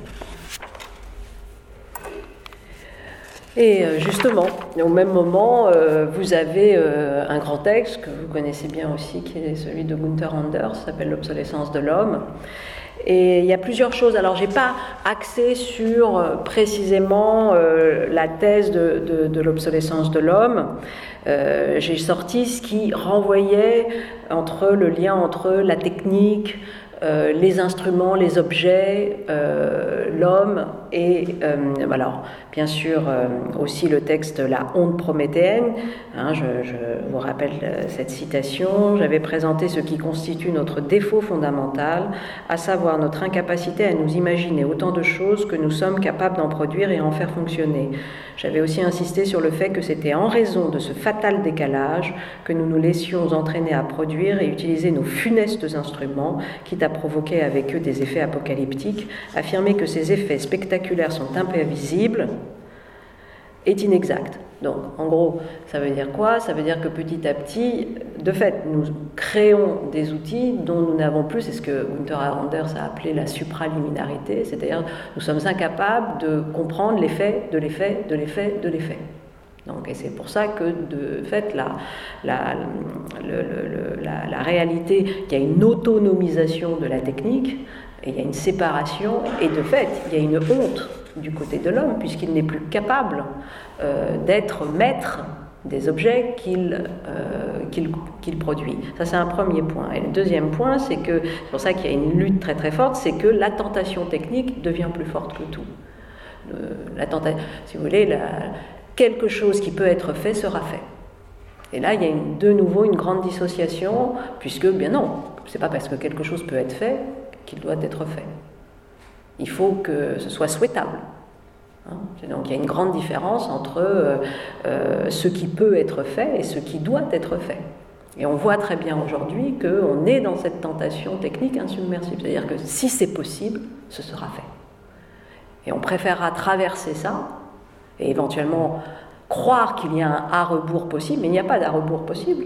Et justement, au même moment, vous avez un grand texte que vous connaissez bien aussi, qui est celui de Gunther Anders, qui s'appelle « L'obsolescence de l'homme ». Et il y a plusieurs choses. Alors, je n'ai pas axé sur précisément la thèse de l'obsolescence de l'homme. J'ai sorti ce qui renvoyait le lien entre la technique, les instruments, les objets, l'homme et alors bien sûr aussi le texte La honte prométhéenne, je vous rappelle cette citation, j'avais présenté ce qui constitue notre défaut fondamental, à savoir notre incapacité à nous imaginer autant de choses que nous sommes capables d'en produire et en faire fonctionner. J'avais aussi insisté sur le fait que c'était en raison de ce fatal décalage que nous nous laissions entraîner à produire et utiliser nos funestes instruments, quitte à provoquer avec eux des effets apocalyptiques. Affirmer que ces effets spectaculaires sont imprévisibles est inexact. Donc, en gros, ça veut dire quoi? Ça veut dire que petit à petit, de fait, nous créons des outils dont nous n'avons plus, c'est ce que Günther Anders a appelé la supraliminarité, c'est-à-dire nous sommes incapables de comprendre l'effet de l'effet de l'effet de l'effet. Donc, et c'est pour ça que, de fait, la réalité, il y a une autonomisation de la technique, et il y a une séparation, et de fait, il y a une honte du côté de l'homme, puisqu'il n'est plus capable d'être maître des objets qu'il produit. Ça, c'est un premier point. Et le deuxième point, c'est que, c'est pour ça qu'il y a une lutte très très forte, c'est que la tentation technique devient plus forte que tout. Si vous voulez, quelque chose qui peut être fait sera fait. Et là, il y a de nouveau une grande dissociation, puisque, bien non, c'est pas parce que quelque chose peut être fait qu'il doit être fait. Il faut que ce soit souhaitable. Donc il y a une grande différence entre ce qui peut être fait et ce qui doit être fait. Et on voit très bien aujourd'hui qu'on est dans cette tentation technique insubmersible. C'est-à-dire que si c'est possible, ce sera fait. Et on préférera traverser ça et éventuellement croire qu'il y a un à-rebours possible, mais il n'y a pas d'à-rebours possible,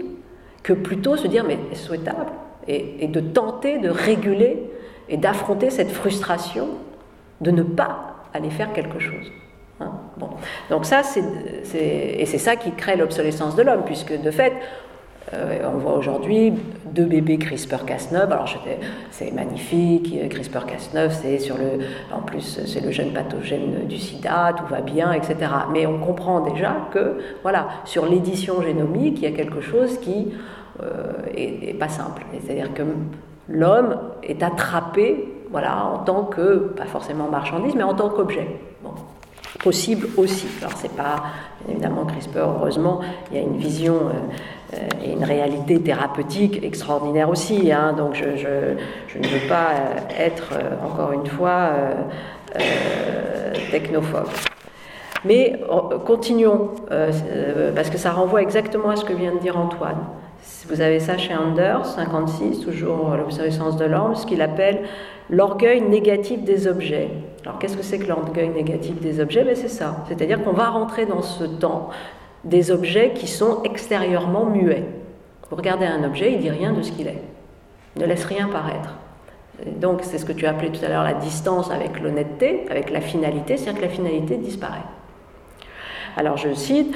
que plutôt se dire mais est-ce souhaitable et de tenter de réguler et d'affronter cette frustration de ne pas aller faire quelque chose. Hein? Bon. Donc ça, et c'est ça qui crée l'obsolescence de l'homme, puisque de fait, on voit aujourd'hui deux bébés CRISPR-Cas9. Alors c'est magnifique, CRISPR-Cas9, c'est en plus c'est le gène pathogène du sida, tout va bien, etc. Mais on comprend déjà que, voilà, sur l'édition génomique, il y a quelque chose qui est pas simple. C'est-à-dire que l'homme est attrapé, voilà, en tant que, pas forcément marchandise, mais en tant qu'objet. Bon. Possible aussi. Alors, c'est pas, évidemment, CRISPR, heureusement, il y a une vision et une réalité thérapeutique extraordinaire aussi. Hein, donc, je ne veux pas être, encore une fois, technophobe. Mais continuons, parce que ça renvoie exactement à ce que vient de dire Antoine. Vous avez ça chez Anders, 56, toujours l'obsolescence de l'homme, ce qu'il appelle l'orgueil négatif des objets. Alors qu'est-ce que c'est que l'orgueil négatif des objets? Ben, c'est ça, c'est-à-dire qu'on va rentrer dans ce temps des objets qui sont extérieurement muets. Vous regardez un objet, il ne dit rien de ce qu'il est, il ne laisse rien paraître. Et donc c'est ce que tu as appelé tout à l'heure la distance avec l'honnêteté, avec la finalité, c'est-à-dire que la finalité disparaît. Alors je cite...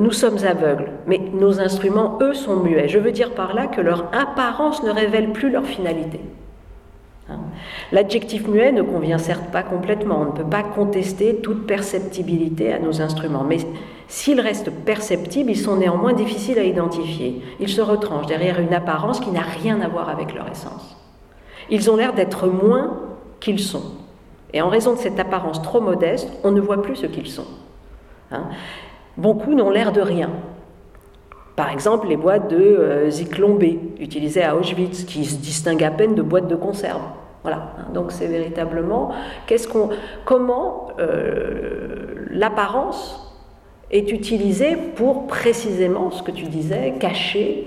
nous sommes aveugles, mais nos instruments, eux, sont muets. Je veux dire par là que leur apparence ne révèle plus leur finalité. Hein? L'adjectif muet ne convient certes pas complètement, on ne peut pas contester toute perceptibilité à nos instruments, mais s'ils restent perceptibles, ils sont néanmoins difficiles à identifier. Ils se retranchent derrière une apparence qui n'a rien à voir avec leur essence. Ils ont l'air d'être moins qu'ils sont. Et en raison de cette apparence trop modeste, on ne voit plus ce qu'ils sont. Hein. Beaucoup n'ont l'air de rien. Par exemple, les boîtes de Zyklon B, utilisées à Auschwitz, qui se distinguent à peine de boîtes de conserve. Voilà. Donc c'est véritablement comment l'apparence est utilisée pour précisément ce que tu disais, cacher,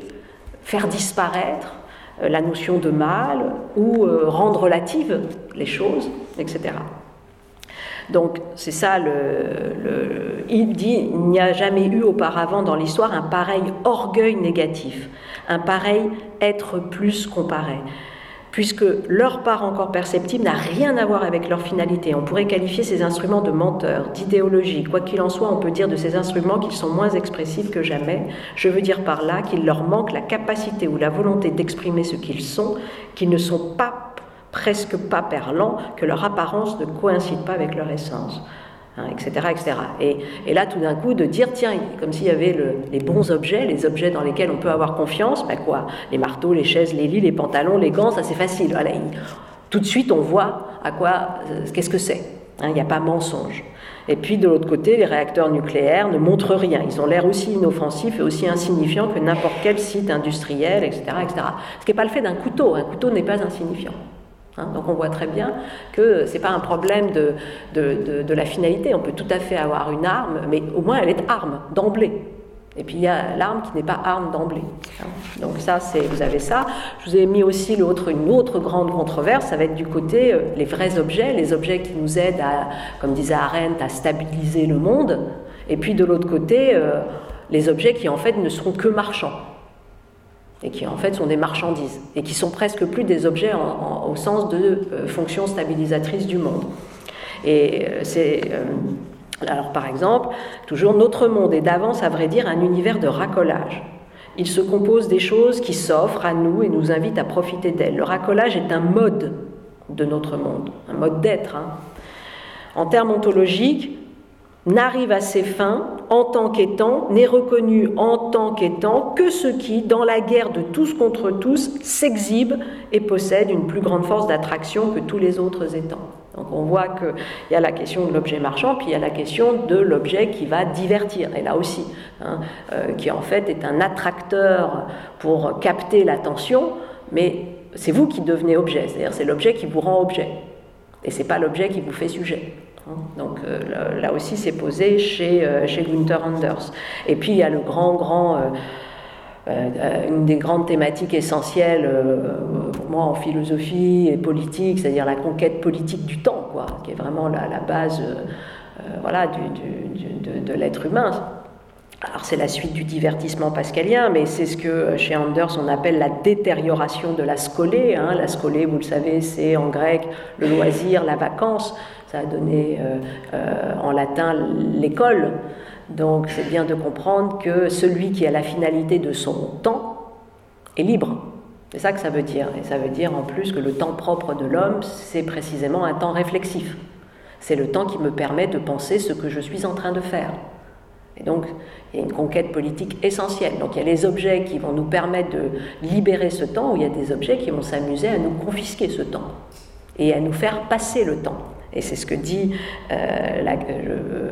faire disparaître la notion de mal ou rendre relatives les choses, etc. Donc c'est ça, il dit, il n'y a jamais eu auparavant dans l'histoire un pareil orgueil négatif, un pareil être plus comparé, puisque leur part encore perceptible n'a rien à voir avec leur finalité. On pourrait qualifier ces instruments de menteurs, d'idéologie. Quoi qu'il en soit, on peut dire de ces instruments qu'ils sont moins expressifs que jamais. Je veux dire par là qu'il leur manque la capacité ou la volonté d'exprimer ce qu'ils sont, qu'ils ne sont pas presque pas perlant, que leur apparence ne coïncide pas avec leur essence, hein, etc. etc. Et là, tout d'un coup, de dire, tiens, comme s'il y avait les bons objets, les objets dans lesquels on peut avoir confiance, ben quoi, les marteaux, les chaises, les lits, les pantalons, les gants, ça c'est facile. Voilà, tout de suite, on voit qu'est-ce que c'est. Hein, il n'y a pas mensonge. Et puis, de l'autre côté, les réacteurs nucléaires ne montrent rien. Ils ont l'air aussi inoffensifs et aussi insignifiants que n'importe quel site industriel, etc. etc. Ce qui n'est pas le fait d'un couteau. Un couteau n'est pas insignifiant. Hein, donc on voit très bien que c'est pas un problème de la finalité. On peut tout à fait avoir une arme, mais au moins elle est arme d'emblée. Et puis il y a l'arme qui n'est pas arme d'emblée. Donc ça, vous avez ça. Je vous ai mis aussi une autre grande controverse, ça va être du côté les vrais objets, les objets qui nous aident, comme disait Arendt, à stabiliser le monde. Et puis de l'autre côté, les objets qui en fait ne seront que marchands. Et qui en fait sont des marchandises. Et qui sont presque plus des objets au sens de fonction stabilisatrice du monde. Et c'est... Alors par exemple, toujours, notre monde est d'avance, à vrai dire, un univers de racolage. Il se compose des choses qui s'offrent à nous et nous invitent à profiter d'elles. Le racolage est un mode de notre monde, un mode d'être. En termes ontologiques, n'arrive à ses fins en tant qu'étant, n'est reconnu en tant qu'étant que ce qui, dans la guerre de tous contre tous, s'exhibe et possède une plus grande force d'attraction que tous les autres étangs. Donc on voit qu'il y a la question de l'objet marchand, puis il y a la question de l'objet qui va divertir, et là aussi, qui en fait est un attracteur pour capter l'attention, mais c'est vous qui devenez objet, c'est-à-dire c'est l'objet qui vous rend objet, et c'est pas l'objet qui vous fait sujet. Donc là aussi c'est posé chez Günther Anders. Et puis il y a le une des grandes thématiques essentielles pour moi en philosophie et politique, c'est-à-dire la conquête politique du temps, quoi, qui est vraiment la base de l'être humain. Alors c'est la suite du divertissement pascalien, mais c'est ce que chez Anders on appelle la détérioration de la scolée. La scolée, vous le savez, c'est en grec le loisir, la vacance. Ça a donné en latin l'école. Donc c'est bien de comprendre que celui qui a la finalité de son temps est libre. C'est ça que ça veut dire. Et ça veut dire en plus que le temps propre de l'homme, c'est précisément un temps réflexif. C'est le temps qui me permet de penser ce que je suis en train de faire. Et donc, il y a une conquête politique essentielle. Donc, il y a les objets qui vont nous permettre de libérer ce temps, ou il y a des objets qui vont s'amuser à nous confisquer ce temps et à nous faire passer le temps. Et c'est ce que dit,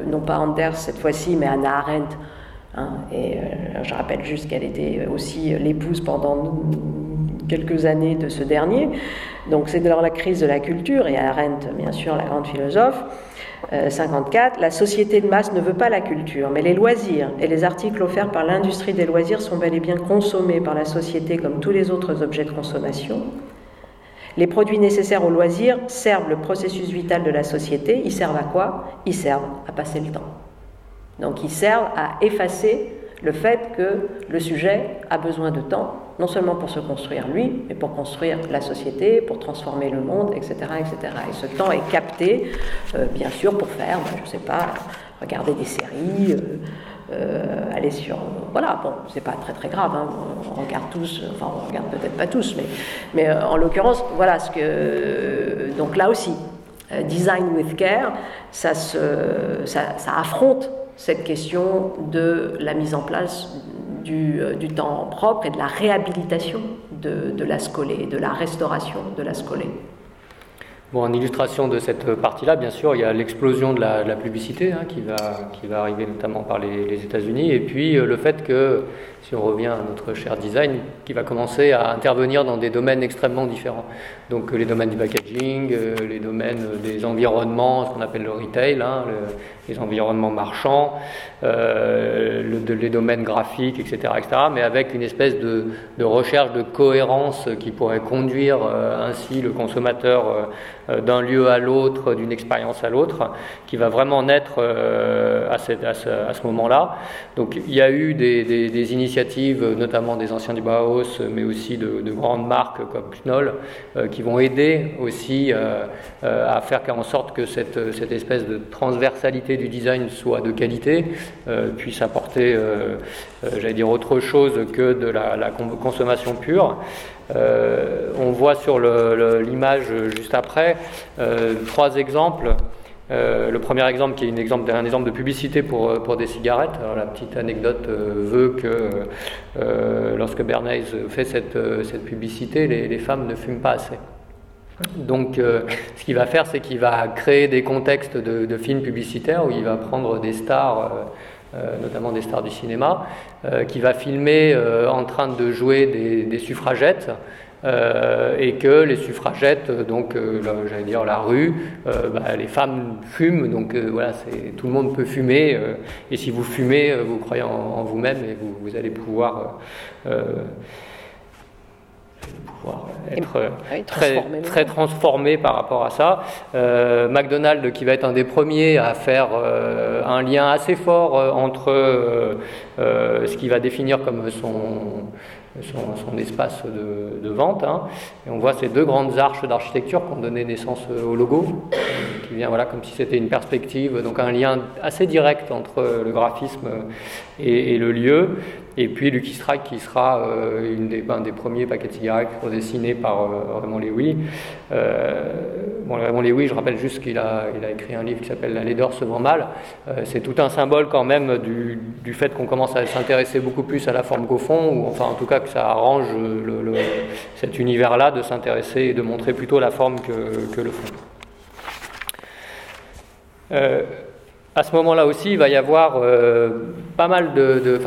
non pas Anders cette fois-ci, mais Hannah Arendt. Je rappelle juste qu'elle était aussi l'épouse pendant quelques années de ce dernier. Donc, c'est dans la crise de la culture, et Arendt, bien sûr, la grande philosophe. 54, la société de masse ne veut pas la culture, mais les loisirs et les articles offerts par l'industrie des loisirs sont bel et bien consommés par la société comme tous les autres objets de consommation. Les produits nécessaires aux loisirs servent le processus vital de la société. Ils servent à quoi ? Ils servent à passer le temps. Donc ils servent à effacer le fait que le sujet a besoin de temps, non seulement pour se construire lui, mais pour construire la société, pour transformer le monde, etc. etc. Et ce temps est capté, bien sûr, pour faire, je ne sais pas, regarder des séries, aller sur... Voilà, bon, c'est pas très très grave, on regarde tous, enfin on regarde peut-être pas tous, mais en l'occurrence, voilà ce que... donc là aussi, Design with Care, ça affronte cette question de la mise en place du temps propre et de la réhabilitation de la scolée, de la restauration de la scolée. Bon, en illustration de cette partie-là, bien sûr, il y a l'explosion de la publicité qui va arriver notamment par les États-Unis, et puis le fait que, si on revient à notre cher design, qui va commencer à intervenir dans des domaines extrêmement différents. Donc les domaines du packaging, les domaines des environnements, ce qu'on appelle le retail, les environnements marchands, les domaines graphiques, etc., mais avec une espèce de recherche de cohérence qui pourrait conduire ainsi le consommateur d'un lieu à l'autre, d'une expérience à l'autre, qui va vraiment naître à ce moment-là. Donc il y a eu des initiatives, notamment des anciens du Bauhaus, mais aussi de grandes marques comme Knoll, qui vont aider aussi à faire en sorte que cette espèce de transversalité du design soit de qualité, puisse apporter, autre chose que de la consommation pure. On voit sur l'image juste après trois exemples. Le premier exemple qui est un exemple de publicité pour des cigarettes. Alors, la petite anecdote veut que lorsque Bernays fait cette publicité, les femmes ne fument pas assez. Donc ce qu'il va faire, c'est qu'il va créer des contextes de films publicitaires où il va prendre des stars notamment des stars du cinéma, qui va filmer en train de jouer des suffragettes, et que les suffragettes, donc j'allais dire la rue, les femmes fument, donc voilà, tout le monde peut fumer, et si vous fumez, vous croyez en vous-même et vous allez pouvoir... être très transformé par rapport à ça. McDonald's, qui va être un des premiers à faire un lien assez fort entre ce qu'il va définir comme son espace de vente, hein. Et on voit ces deux grandes arches d'architecture qui ont donné naissance au logo, qui vient voilà, comme si c'était une perspective, donc un lien assez direct entre le graphisme et le lieu. Et puis Lucky Strike, qui sera un des premiers paquets de cigarettes redessinés par Raymond Loewy. Raymond Loewy, je rappelle juste qu'il a écrit un livre qui s'appelle « La laideur se vend mal ». C'est tout un symbole quand même du fait qu'on commence à s'intéresser beaucoup plus à la forme qu'au fond, ou enfin en tout cas que ça arrange cet univers-là de s'intéresser et de montrer plutôt la forme que le fond. À ce moment-là aussi, il va y avoir pas mal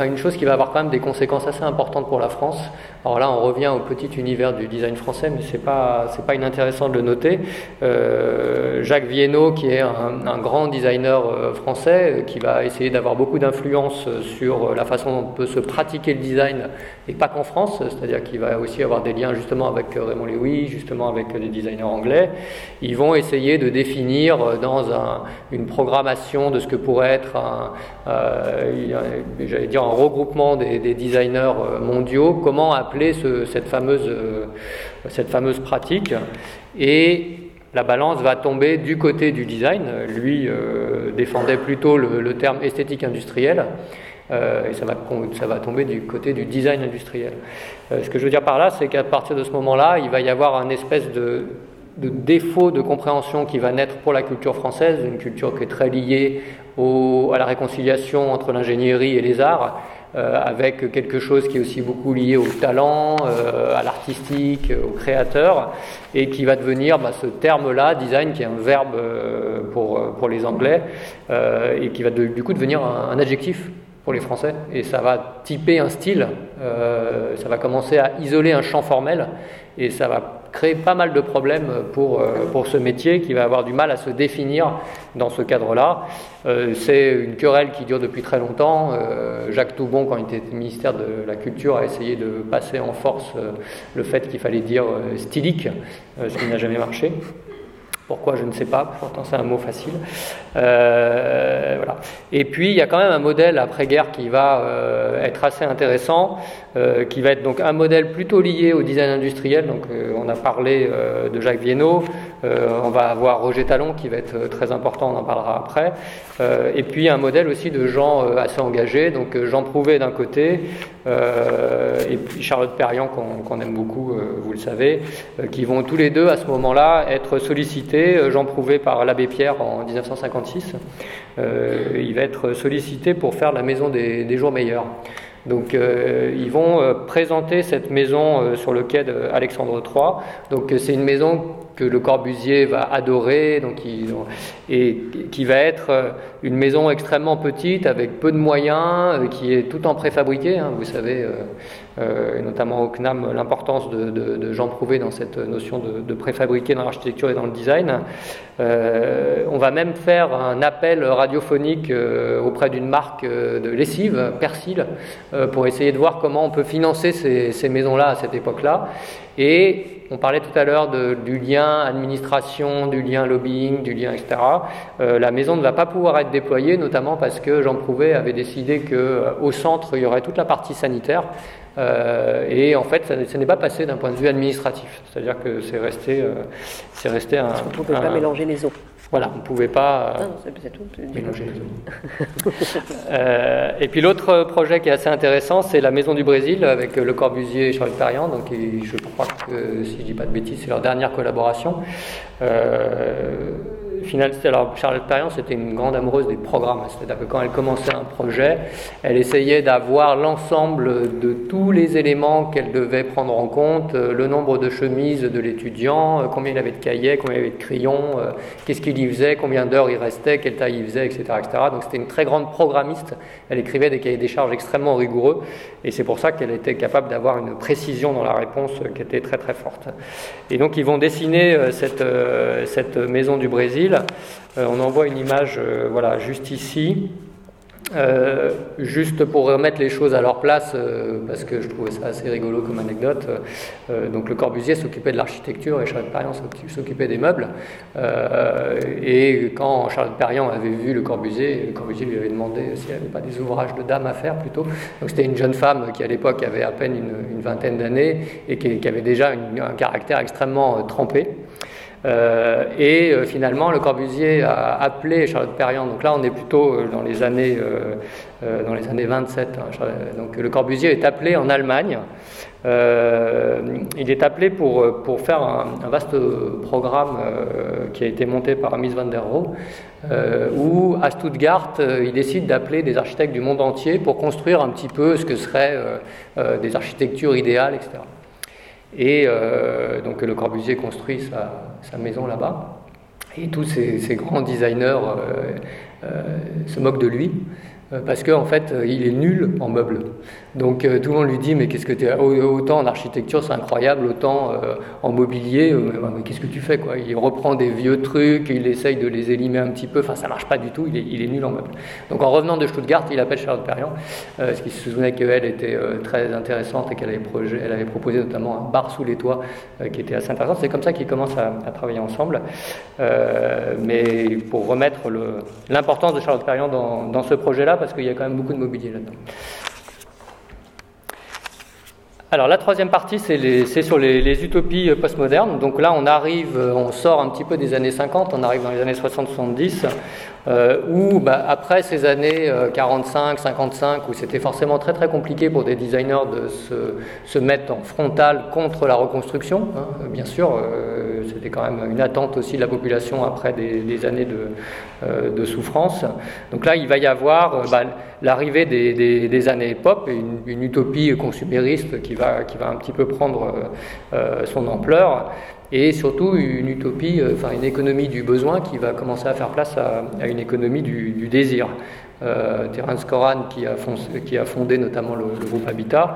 une chose qui va avoir quand même des conséquences assez importantes pour la France. Alors là, on revient au petit univers du design français, mais c'est pas inintéressant de le noter. Jacques Viennot, qui est un grand designer français, qui va essayer d'avoir beaucoup d'influence sur la façon dont on peut se pratiquer le design, et pas qu'en France, c'est-à-dire qu'il va aussi avoir des liens justement avec Raymond Loewy, justement avec des designers anglais. Ils vont essayer de définir dans une programmation de ce que pourrait être un regroupement des designers mondiaux, comment appeler cette fameuse pratique. Et la balance va tomber du côté du design. Lui défendait plutôt le terme esthétique industrielle, et ça va tomber du côté du design industriel. Ce que je veux dire par là, c'est qu'à partir de ce moment-là, il va y avoir un espèce de défaut de compréhension qui va naître pour la culture française, une culture qui est très liée à la réconciliation entre l'ingénierie et les arts, avec quelque chose qui est aussi beaucoup lié au talent, à l'artistique, au créateur, et qui va devenir ce terme-là, design, qui est un verbe pour les Anglais, et qui va du coup devenir un adjectif pour les Français, et ça va typer un style, ça va commencer à isoler un champ formel, et ça va créer pas mal de problèmes pour ce métier qui va avoir du mal à se définir dans ce cadre-là. C'est une querelle qui dure depuis très longtemps. Jacques Toubon, quand il était ministère de la Culture, a essayé de passer en force le fait qu'il fallait dire stylique, ce qui n'a jamais marché. Pourquoi, je ne sais pas, pourtant c'est un mot facile. Voilà. Et puis il y a quand même un modèle après-guerre qui va être assez intéressant, qui va être donc un modèle plutôt lié au design industriel. Donc on a parlé de Jacques Viennot, on va avoir Roger Tallon qui va être très important, on en parlera après. Et puis un modèle aussi de gens assez engagés, donc Jean Prouvé d'un côté, et puis Charlotte Perriand qu'on aime beaucoup, vous le savez, qui vont tous les deux à ce moment-là être sollicités. Jean Prouvé par l'abbé Pierre en 1956, il va être sollicité pour faire la maison des jours meilleurs. Donc ils vont présenter cette maison sur le quai d'Alexandre III. Donc c'est une maison que Le Corbusier va adorer, et qui va être une maison extrêmement petite, avec peu de moyens, qui est tout en préfabriqué, hein, vous savez, et notamment au CNAM, l'importance de Jean Prouvé dans cette notion de préfabriqué dans l'architecture et dans le design. On va même faire un appel radiophonique auprès d'une marque de lessive, Persil, pour essayer de voir comment on peut financer ces maisons-là à cette époque-là. Et on parlait tout à l'heure du lien administration, du lien lobbying, du lien etc. La maison ne va pas pouvoir être déployée, notamment parce que Jean Prouvé avait décidé qu'au centre, il y aurait toute la partie sanitaire. Et en fait, ça n'est pas passé d'un point de vue administratif. C'est-à-dire que c'est resté un... On ne pouvait pas mélanger les eaux. Voilà, on ne pouvait pas mélanger les eaux. Et puis l'autre projet qui est assez intéressant, c'est la Maison du Brésil avec Le Corbusier et Charlotte Perriand. Donc je crois que, si je ne dis pas de bêtises, c'est leur dernière collaboration. Alors, Charlotte Perriand, c'était une grande amoureuse des programmes. C'est-à-dire que quand elle commençait un projet, elle essayait d'avoir l'ensemble de tous les éléments qu'elle devait prendre en compte, le nombre de chemises de l'étudiant, combien il avait de cahiers, combien il avait de crayons, qu'est-ce qu'il y faisait, combien d'heures il restait, quelle taille il faisait, etc., etc. Donc c'était une très grande programmiste. Elle écrivait des cahiers des charges extrêmement rigoureux, et c'est pour ça qu'elle était capable d'avoir une précision dans la réponse qui était très très forte. Et donc ils vont dessiner cette maison du Brésil. On en voit une image voilà, juste ici. Juste pour remettre les choses à leur place, parce que je trouvais ça assez rigolo comme anecdote. Donc Le Corbusier s'occupait de l'architecture et Charlotte Perriand s'occupait des meubles. Et quand Charlotte Perriand avait vu Le Corbusier, Le Corbusier lui avait demandé s'il n'y avait pas des ouvrages de dames à faire plutôt. Donc c'était une jeune femme qui à l'époque avait à peine une vingtaine d'années et qui avait déjà un caractère extrêmement trempé. Et finalement, Le Corbusier a appelé Charlotte Perriand. Donc là, on est plutôt dans les années 27. Hein. Donc Le Corbusier est appelé en Allemagne. Il est appelé pour faire un vaste programme qui a été monté par Mies van der Rohe, où à Stuttgart, il décide d'appeler des architectes du monde entier pour construire un petit peu ce que seraient des architectures idéales, etc. Et donc Le Corbusier construit sa maison là-bas. Et tous ces grands designers se moquent de lui parce qu'en fait, il est nul en meubles. Donc tout le monde lui dit, mais qu'est-ce que tu es... Autant en architecture, c'est incroyable, autant en mobilier, mais qu'est-ce que tu fais quoi? Il reprend des vieux trucs, il essaye de les élimer un petit peu, enfin ça marche pas du tout, il est nul en meubles. Donc en revenant de Stuttgart, il appelle Charlotte Perriand, parce qu'il se souvenait qu'elle était très intéressante et qu'elle avait proposé notamment un bar sous les toits qui était assez intéressant. C'est comme ça qu'ils commencent à travailler ensemble. Mais pour remettre l'importance de Charlotte Perriand dans ce projet-là, parce qu'il y a quand même beaucoup de mobilier là-dedans. Alors la troisième partie, c'est sur les utopies postmodernes. Donc là, on sort un petit peu des années 50, on arrive dans les années 60-70, où après ces années 45-55, où c'était forcément très très compliqué pour des designers de se mettre en frontal contre la reconstruction, hein, bien sûr, c'était quand même une attente aussi de la population après des années de souffrance. Donc là, il va y avoir l'arrivée des années pop, une utopie consumériste qui va un petit peu prendre son ampleur, et surtout une utopie, une économie du besoin qui va commencer à faire place à une économie du désir. Terence Coran, qui a fondé notamment le groupe Habitat,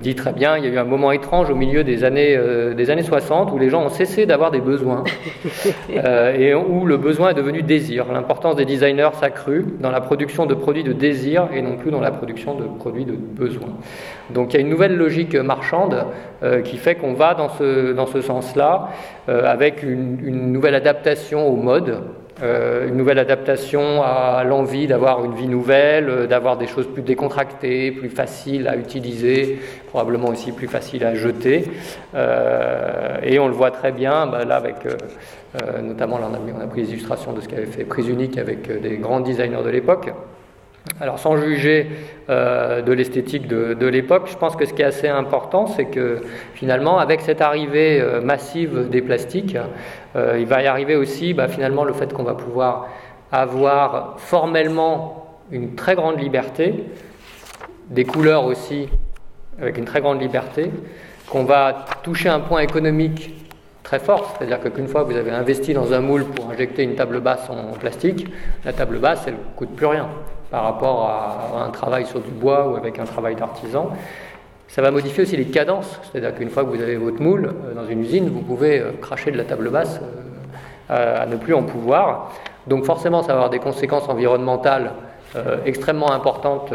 dit très bien, il y a eu un moment étrange au milieu des années 60 où les gens ont cessé d'avoir des besoins et où le besoin est devenu désir. L'importance des designers s'accrut dans la production de produits de désir et non plus dans la production de produits de besoin. Donc il y a une nouvelle logique marchande qui fait qu'on va dans ce sens-là, avec une nouvelle adaptation au mode, une nouvelle adaptation à l'envie d'avoir une vie nouvelle, d'avoir des choses plus décontractées, plus faciles à utiliser, probablement aussi plus faciles à jeter. Et on le voit très bien là avec... notamment, là, on a pris les illustrations de ce qu'avait fait Prise Unique avec des grands designers de l'époque. Alors, sans juger de l'esthétique de l'époque, je pense que ce qui est assez important, c'est que finalement, avec cette arrivée massive des plastiques, il va y arriver aussi finalement le fait qu'on va pouvoir avoir formellement une très grande liberté, des couleurs aussi avec une très grande liberté, qu'on va toucher un point économique très fort, c'est-à-dire qu'une fois que vous avez investi dans un moule pour injecter une table basse en plastique, la table basse, elle ne coûte plus rien par rapport à un travail sur du bois ou avec un travail d'artisan. Ça va modifier aussi les cadences, c'est-à-dire qu'une fois que vous avez votre moule dans une usine, vous pouvez cracher de la table basse à ne plus en pouvoir. Donc forcément, ça va avoir des conséquences environnementales extrêmement importantes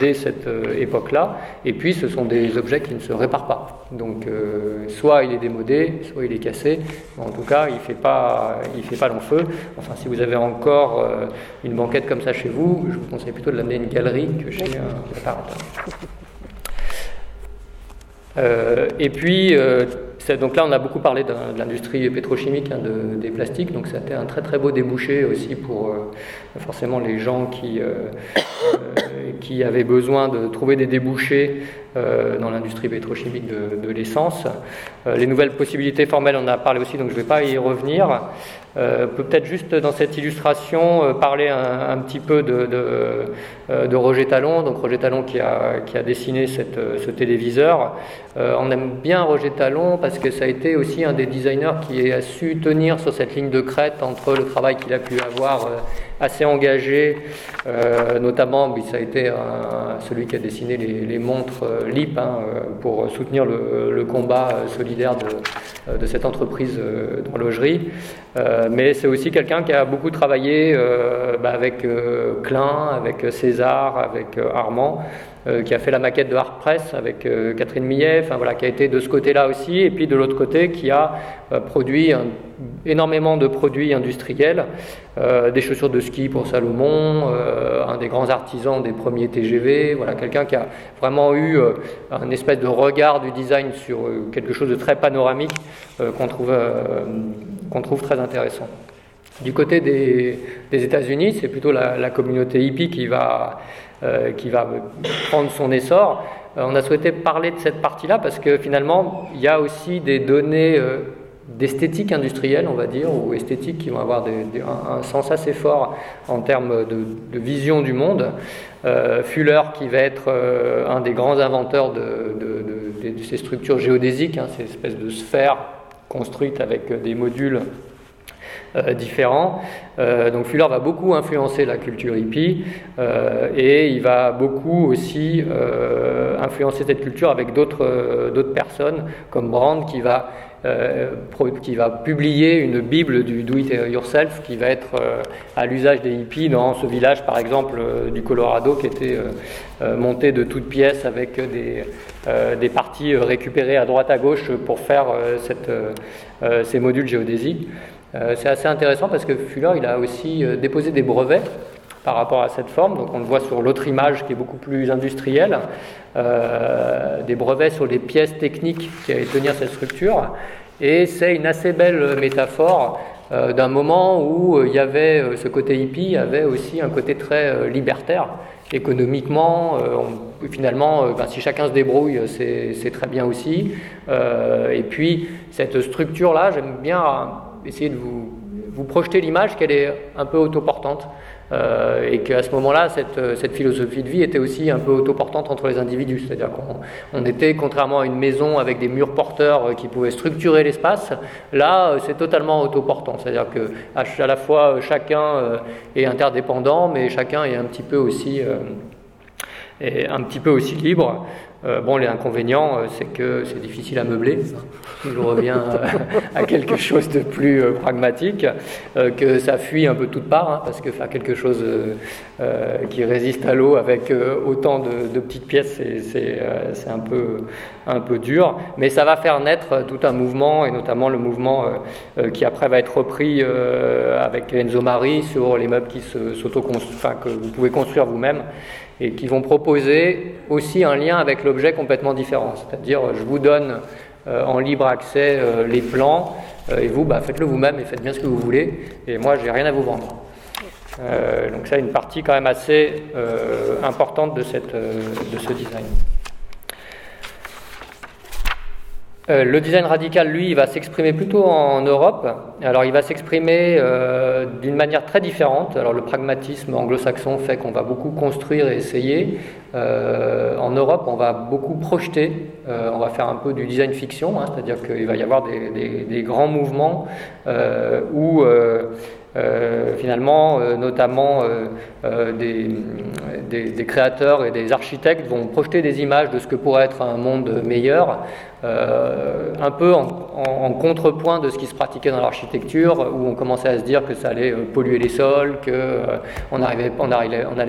dès cette époque-là. Et puis, ce sont des objets qui ne se réparent pas. Donc soit il est démodé, soit il est cassé. En tout cas, il fait pas long feu. Enfin, si vous avez encore une banquette comme ça chez vous, je vous conseille plutôt de l'amener à une galerie que chez un réparateur. Et puis, donc là, on a beaucoup parlé de l'industrie pétrochimique, hein, des plastiques. Donc, c'était un très très beau débouché aussi pour forcément les gens qui avaient besoin de trouver des débouchés dans l'industrie pétrochimique de l'essence. Les nouvelles possibilités formelles, on en a parlé aussi, donc je ne vais pas y revenir. On peut peut-être juste dans cette illustration parler un petit peu de Roger Tallon, donc Roger Tallon qui a dessiné ce téléviseur. On aime bien Roger Tallon parce que ça a été aussi un des designers qui a su tenir sur cette ligne de crête entre le travail qu'il a pu avoir assez engagé, notamment ça a été celui qui a dessiné les montres LIP pour soutenir le combat solidaire de cette entreprise d'horlogerie. Mais c'est aussi quelqu'un qui a beaucoup travaillé avec Klein, avec César, avec Armand, qui a fait la maquette de Hard Press avec Catherine Millet, qui a été de ce côté-là aussi, et puis de l'autre côté qui a produit énormément de produits industriels, des chaussures de ski pour Salomon, un des grands artisans des premiers TGV, quelqu'un qui a vraiment eu un espèce de regard du design sur quelque chose de très panoramique qu'on trouve très intéressant. Du côté des États-Unis, c'est plutôt la communauté hippie qui va prendre son essor. On a souhaité parler de cette partie-là parce que finalement, il y a aussi des données d'esthétique industrielle, on va dire, ou esthétique qui vont avoir un sens assez fort en termes de vision du monde. Fuller, qui va être un des grands inventeurs de ces structures géodésiques, ces espèces de sphères construites avec des modules différents. Donc Fuller va beaucoup influencer la culture hippie et il va beaucoup aussi influencer cette culture avec d'autres personnes comme Brand qui va publier une bible du do it yourself qui va être à l'usage des hippies dans ce village par exemple du Colorado qui était monté de toutes pièces avec des parties récupérées à droite à gauche pour faire ces modules géodésiques. C'est assez intéressant parce que Fuller il a aussi déposé des brevets par rapport à cette forme, donc on le voit sur l'autre image qui est beaucoup plus industrielle, des brevets sur les pièces techniques qui allaient tenir cette structure, et c'est une assez belle métaphore d'un moment où il y avait ce côté hippie, avait aussi un côté très libertaire. Économiquement, si chacun se débrouille, c'est très bien aussi. Et puis cette structure-là, j'aime bien essayer de vous projeter l'image qu'elle est un peu autoportante et qu'à ce moment-là, cette philosophie de vie était aussi un peu autoportante entre les individus. C'est-à-dire qu'on était, contrairement à une maison avec des murs porteurs qui pouvaient structurer l'espace, là, c'est totalement autoportant. C'est-à-dire qu'à la fois, chacun est interdépendant, mais chacun est un petit peu aussi libre. Les inconvénients, c'est que c'est difficile à meubler. Je reviens à quelque chose de plus pragmatique, que ça fuit un peu de toutes parts, parce que faire quelque chose qui résiste à l'eau avec autant de petites pièces, c'est un peu dur. Mais ça va faire naître tout un mouvement, et notamment le mouvement qui après va être repris avec Enzo Mari sur les meubles que vous pouvez construire vous-même. Et qui vont proposer aussi un lien avec l'objet complètement différent. C'est-à-dire, je vous donne en libre accès les plans, et vous, faites-le vous-même et faites bien ce que vous voulez, et moi, j'ai rien à vous vendre. Donc ça, une partie quand même assez importante de ce design. Le design radical, lui, il va s'exprimer plutôt en Europe. Alors, il va s'exprimer d'une manière très différente. Alors, le pragmatisme anglo-saxon fait qu'on va beaucoup construire et essayer. En Europe, on va beaucoup projeter. On va faire un peu du design fiction, c'est-à-dire qu'il va y avoir des grands mouvements où... des créateurs et des architectes vont projeter des images de ce que pourrait être un monde meilleur, un peu en contrepoint de ce qui se pratiquait dans l'architecture, où on commençait à se dire que ça allait polluer les sols, que on n'allait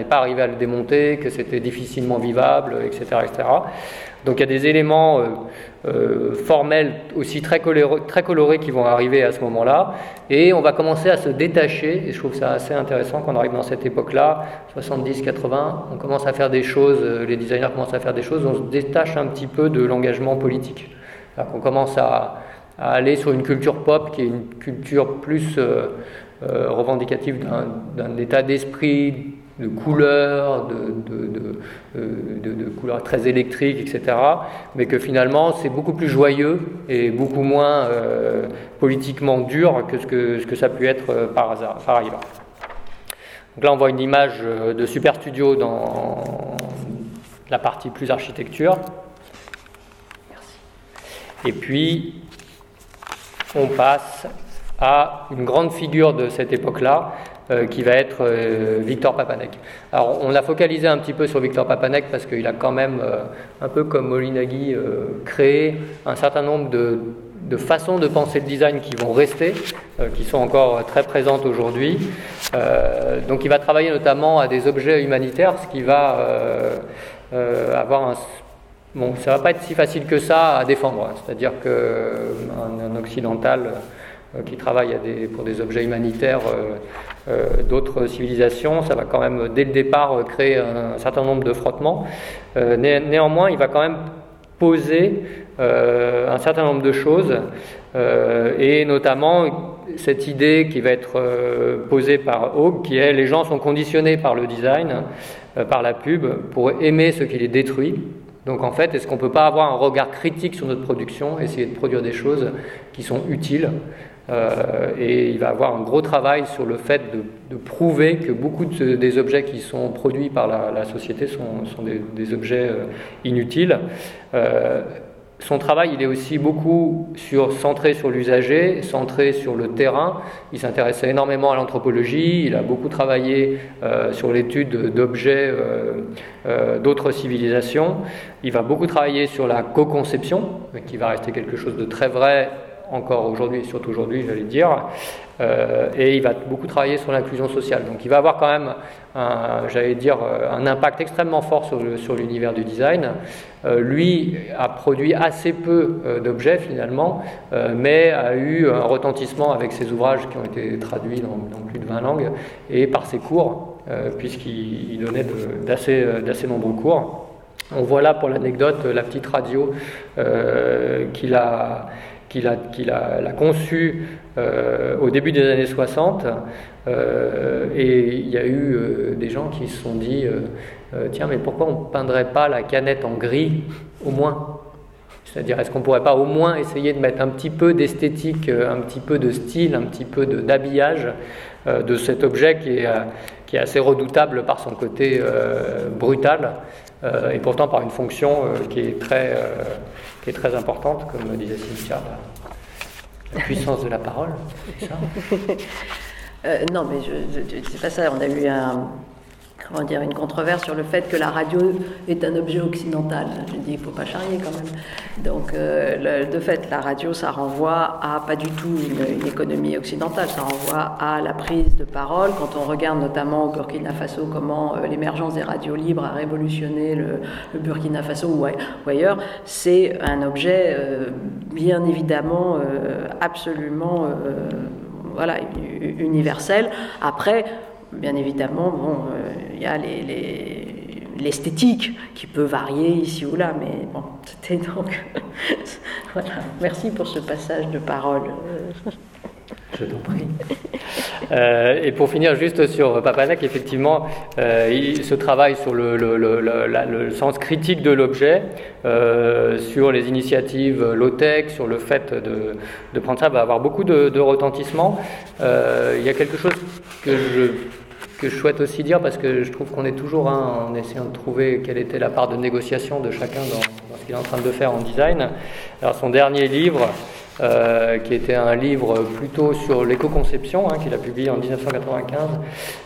pas arriver à le démonter, que c'était difficilement vivable, etc. Donc il y a des éléments formels aussi très colorés qui vont arriver à ce moment-là, et on va commencer à se détacher, et je trouve ça assez intéressant qu'on arrive dans cette époque-là, 70-80, on commence à faire des choses, les designers commencent à faire des choses, on se détache un petit peu de l'engagement politique. On commence à aller sur une culture pop qui est une culture plus revendicative d'un état d'esprit de couleurs, de couleurs très électriques, etc. Mais que finalement, c'est beaucoup plus joyeux et beaucoup moins politiquement dur que ce que ça a pu être par hasard, par ailleurs. Donc là, on voit une image de Super Studio dans la partie plus architecture. Merci. Et puis, on passe à une grande figure de cette époque-là, qui va être Victor Papanek. Alors, on a focalisé un petit peu sur Victor Papanek parce qu'il a quand même, un peu comme Moholy-Nagy, créé un certain nombre de façons de penser le design qui vont rester, qui sont encore très présentes aujourd'hui. Donc il va travailler notamment à des objets humanitaires, ce qui va avoir un... Bon, ça ne va pas être si facile que ça à défendre, hein. C'est-à-dire qu'un occidental qui travaille pour des objets humanitaires d'autres civilisations, ça va quand même, dès le départ, créer un certain nombre de frottements. Néanmoins, il va quand même poser un certain nombre de choses, et notamment cette idée qui va être posée par Haug, qui est: les gens sont conditionnés par le design, par la pub, pour aimer ce qui les détruit. Donc en fait, est-ce qu'on ne peut pas avoir un regard critique sur notre production, essayer de produire des choses qui sont utiles ? Et il va avoir un gros travail sur le fait de prouver que beaucoup des objets qui sont produits par la société sont des objets inutiles. Son travail, il est aussi beaucoup centré sur l'usager, centré sur le terrain. Il s'intéressait énormément à l'anthropologie, il a beaucoup travaillé sur l'étude d'objets d'autres civilisations. Il va beaucoup travailler sur la co-conception, qui va rester quelque chose de très vrai encore aujourd'hui, surtout aujourd'hui, j'allais dire. Et il va beaucoup travailler sur l'inclusion sociale. Donc il va avoir quand même un impact extrêmement fort sur l'univers du design. Lui a produit assez peu d'objets finalement, mais a eu un retentissement avec ses ouvrages qui ont été traduits dans plus de 20 langues et par ses cours, puisqu'il donnait d'assez nombreux cours. On voit là pour l'anecdote la petite radio qu'il a conçu au début des années 60, et il y a eu des gens qui se sont dit tiens, mais pourquoi on ne peindrait pas la canette en gris au moins ? C'est-à-dire, est-ce qu'on ne pourrait pas au moins essayer de mettre un petit peu d'esthétique, un petit peu de style, un petit peu d'habillage de cet objet qui est assez redoutable par son côté brutal, et pourtant par une fonction qui est très importante, comme disait Cynthia. La puissance de la parole, c'est ça ? Non, mais c'est pas ça. On a eu une controverse sur le fait que la radio est un objet occidental. Je dis, il ne faut pas charrier quand même. Donc, de fait, la radio, ça renvoie à pas du tout une économie occidentale, ça renvoie à la prise de parole. Quand on regarde notamment au Burkina Faso comment l'émergence des radios libres a révolutionné le Burkina Faso ou ailleurs, c'est un objet bien évidemment absolument universel. Après, bien évidemment, y a l'esthétique qui peut varier ici ou là, mais bon, c'était donc... Voilà, merci pour ce passage de parole. Je t'en prie. Et pour finir juste sur Papanek, effectivement, ce travail sur le sens critique de l'objet, sur les initiatives low-tech, sur le fait de prendre ça, va avoir beaucoup de retentissement. Il y a quelque chose que je souhaite aussi dire, parce que je trouve qu'on est toujours en essayant de trouver quelle était la part de négociation de chacun dans ce qu'il est en train de faire en design. Alors son dernier livre, qui était un livre plutôt sur l'éco-conception, qu'il a publié en 1995,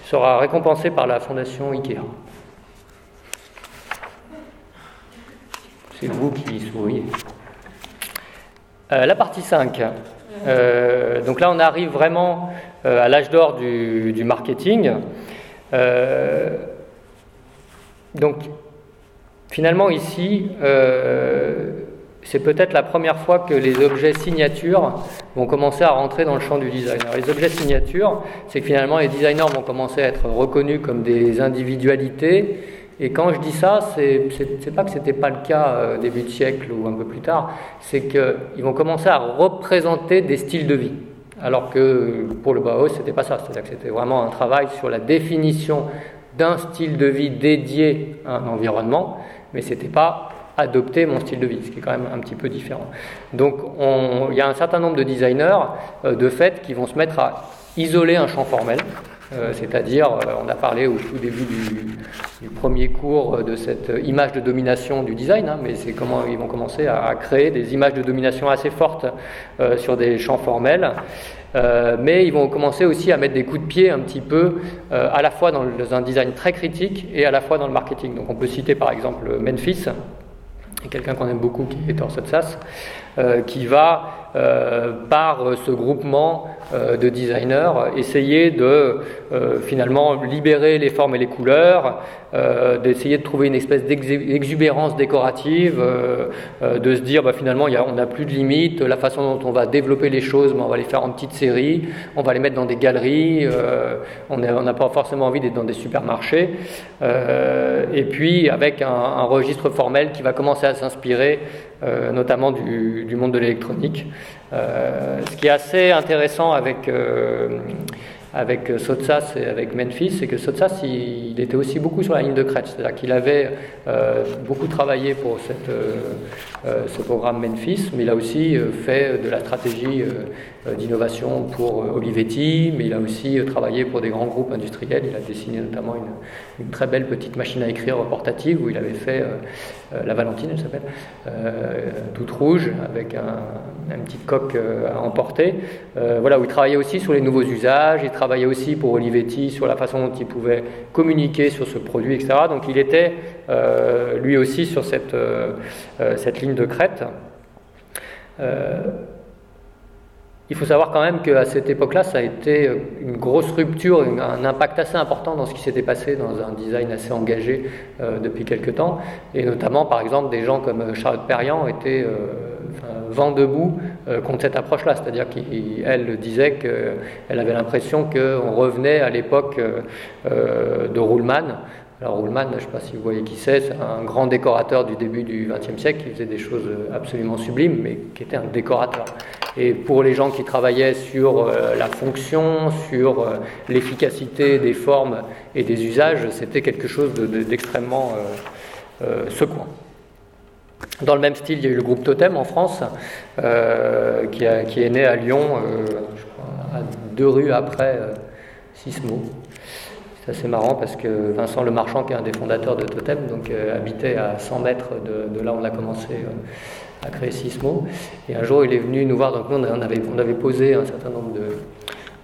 sera récompensé par la fondation Ikea. C'est vous qui souriez. La partie 5. Donc là on arrive vraiment à l'âge d'or du marketing. Donc finalement ici c'est peut-être la première fois que les objets signatures vont commencer à rentrer dans le champ du design. Alors, les objets signatures, c'est que finalement les designers vont commencer à être reconnus comme des individualités. Et quand je dis ça, c'est pas que c'était pas le cas début de siècle ou un peu plus tard, c'est qu'ils vont commencer à représenter des styles de vie. Alors que pour le Bauhaus, c'était pas ça. C'est-à-dire que c'était vraiment un travail sur la définition d'un style de vie dédié à un environnement, mais ce n'était pas adopter mon style de vie, ce qui est quand même un petit peu différent. Donc il y a un certain nombre de designers, de fait, qui vont se mettre à isoler un champ formel, c'est-à-dire, on a parlé au tout début du premier cours de cette image de domination du design, hein, mais c'est comment ils vont commencer à créer des images de domination assez fortes sur des champs formels, mais ils vont commencer aussi à mettre des coups de pied un petit peu, à la fois dans un design très critique et à la fois dans le marketing. Donc on peut citer par exemple Memphis, quelqu'un qu'on aime beaucoup, qui est Ettore Sottsass, qui va, par ce groupement de designers, essayer de finalement libérer les formes et les couleurs, d'essayer de trouver une espèce d'exubérance décorative, de se dire finalement on n'a plus de limites, la façon dont on va développer les choses, on va les faire en petites séries, on va les mettre dans des galeries, on n'a pas forcément envie d'être dans des supermarchés, et puis avec un registre formel qui va commencer à s'inspirer notamment du monde de l'électronique. Ce qui est assez intéressant avec Sottsass et avec Memphis, c'est que Sottsass il était aussi beaucoup sur la ligne de crête, c'est-à-dire qu'il avait beaucoup travaillé pour ce programme Memphis, mais il a aussi fait de la stratégie d'innovation pour Olivetti, mais il a aussi travaillé pour des grands groupes industriels. Il a dessiné notamment une très belle petite machine à écrire portative où il avait fait la Valentine, elle s'appelle, toute rouge avec une petite coque à emporter. Voilà, où il travaillait aussi sur les nouveaux usages, il travaillait aussi pour Olivetti sur la façon dont il pouvait communiquer sur ce produit, etc. Donc il était lui aussi sur cette ligne de crête. Il faut savoir quand même qu'à cette époque-là, ça a été une grosse rupture, un impact assez important dans ce qui s'était passé dans un design assez engagé depuis quelques temps. Et notamment, par exemple, des gens comme Charlotte Perriand étaient vent debout contre cette approche-là. C'est-à-dire qu'elle disait qu'elle avait l'impression qu'on revenait à l'époque de Ruhlmann. Alors Ruhlmann, je ne sais pas si vous voyez qui c'est un grand décorateur du début du XXe siècle qui faisait des choses absolument sublimes, mais qui était un décorateur. Et pour les gens qui travaillaient sur la fonction, sur l'efficacité des formes et des usages, c'était quelque chose d'extrêmement secouant. Dans le même style, il y a eu le groupe Totem en France, qui est né à Lyon, je crois, à 2 rues après Sismo. C'est assez marrant parce que Vincent Le Marchand, qui est un des fondateurs de Totem, donc habitait à 100 mètres de là où on a commencé à créer Sismo. Et un jour, il est venu nous voir. Donc nous, on avait posé un certain nombre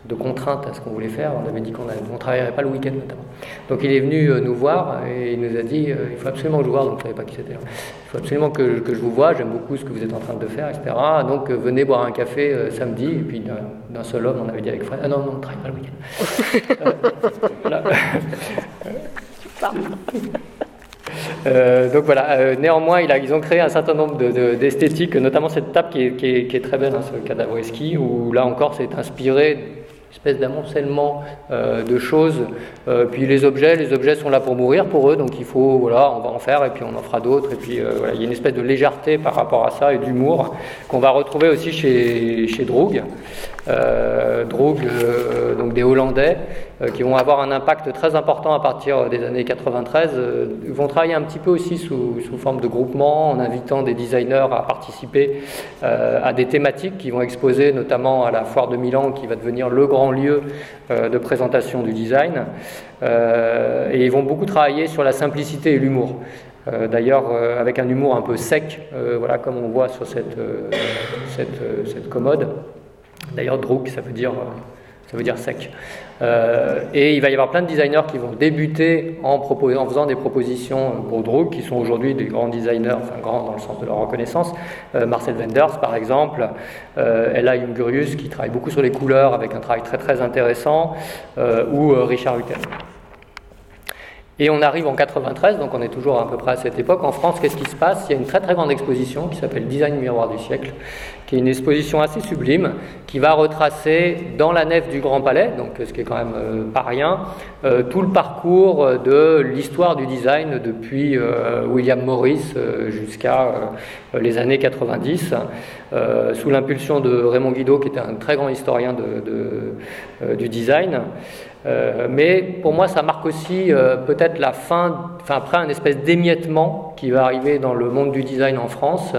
de contraintes à ce qu'on voulait faire. On avait dit qu'on ne travaillerait pas le week-end notamment. Donc il est venu nous voir et il nous a dit il faut absolument que je vous voie. Donc je ne savais pas qui c'était. Il faut absolument que je vous voie. J'aime beaucoup ce que vous êtes en train de faire, etc. Donc venez boire un café samedi. Et puis d'un seul homme, on avait dit avec Fred non, on ne travaille pas le week-end. Voilà. Donc voilà, néanmoins ils ont créé un certain nombre d'esthétiques, notamment cette table qui est très belle, hein, ce Cadavreski, où là encore c'est inspiré d'une espèce d'amoncellement de choses, puis les objets sont là pour mourir pour eux, donc il faut, voilà, on va en faire et puis on en fera d'autres, et puis voilà, il y a une espèce de légèreté par rapport à ça et d'humour qu'on va retrouver aussi chez Droog. Donc des Hollandais qui vont avoir un impact très important à partir des années 93, vont travailler un petit peu aussi sous forme de groupement en invitant des designers à participer à des thématiques qui vont exposer notamment à la foire de Milan qui va devenir le grand lieu de présentation du design, et ils vont beaucoup travailler sur la simplicité et l'humour. D'ailleurs, avec un humour un peu sec, voilà, comme on voit sur cette commode. D'ailleurs, Droog, ça veut dire sec. Et il va y avoir plein de designers qui vont débuter en faisant des propositions pour Droog, qui sont aujourd'hui des grands designers, enfin grands dans le sens de leur reconnaissance. Marcel Wenders, par exemple, Ella Jungerius, qui travaille beaucoup sur les couleurs avec un travail très très intéressant, ou Richard Hütten. Et on arrive en 93, donc on est toujours à peu près à cette époque. En France, qu'est-ce qui se passe ? Il y a une très très grande exposition qui s'appelle Design Miroir du siècle, qui est une exposition assez sublime, qui va retracer dans la nef du Grand Palais, donc ce qui est quand même pas rien, tout le parcours de l'histoire du design depuis William Morris jusqu'à les années 90, sous l'impulsion de Raymond Guidot, qui était un très grand historien du design. Mais pour moi, ça marque aussi peut-être la fin, enfin après un espèce d'émiettement qui va arriver dans le monde du design en France,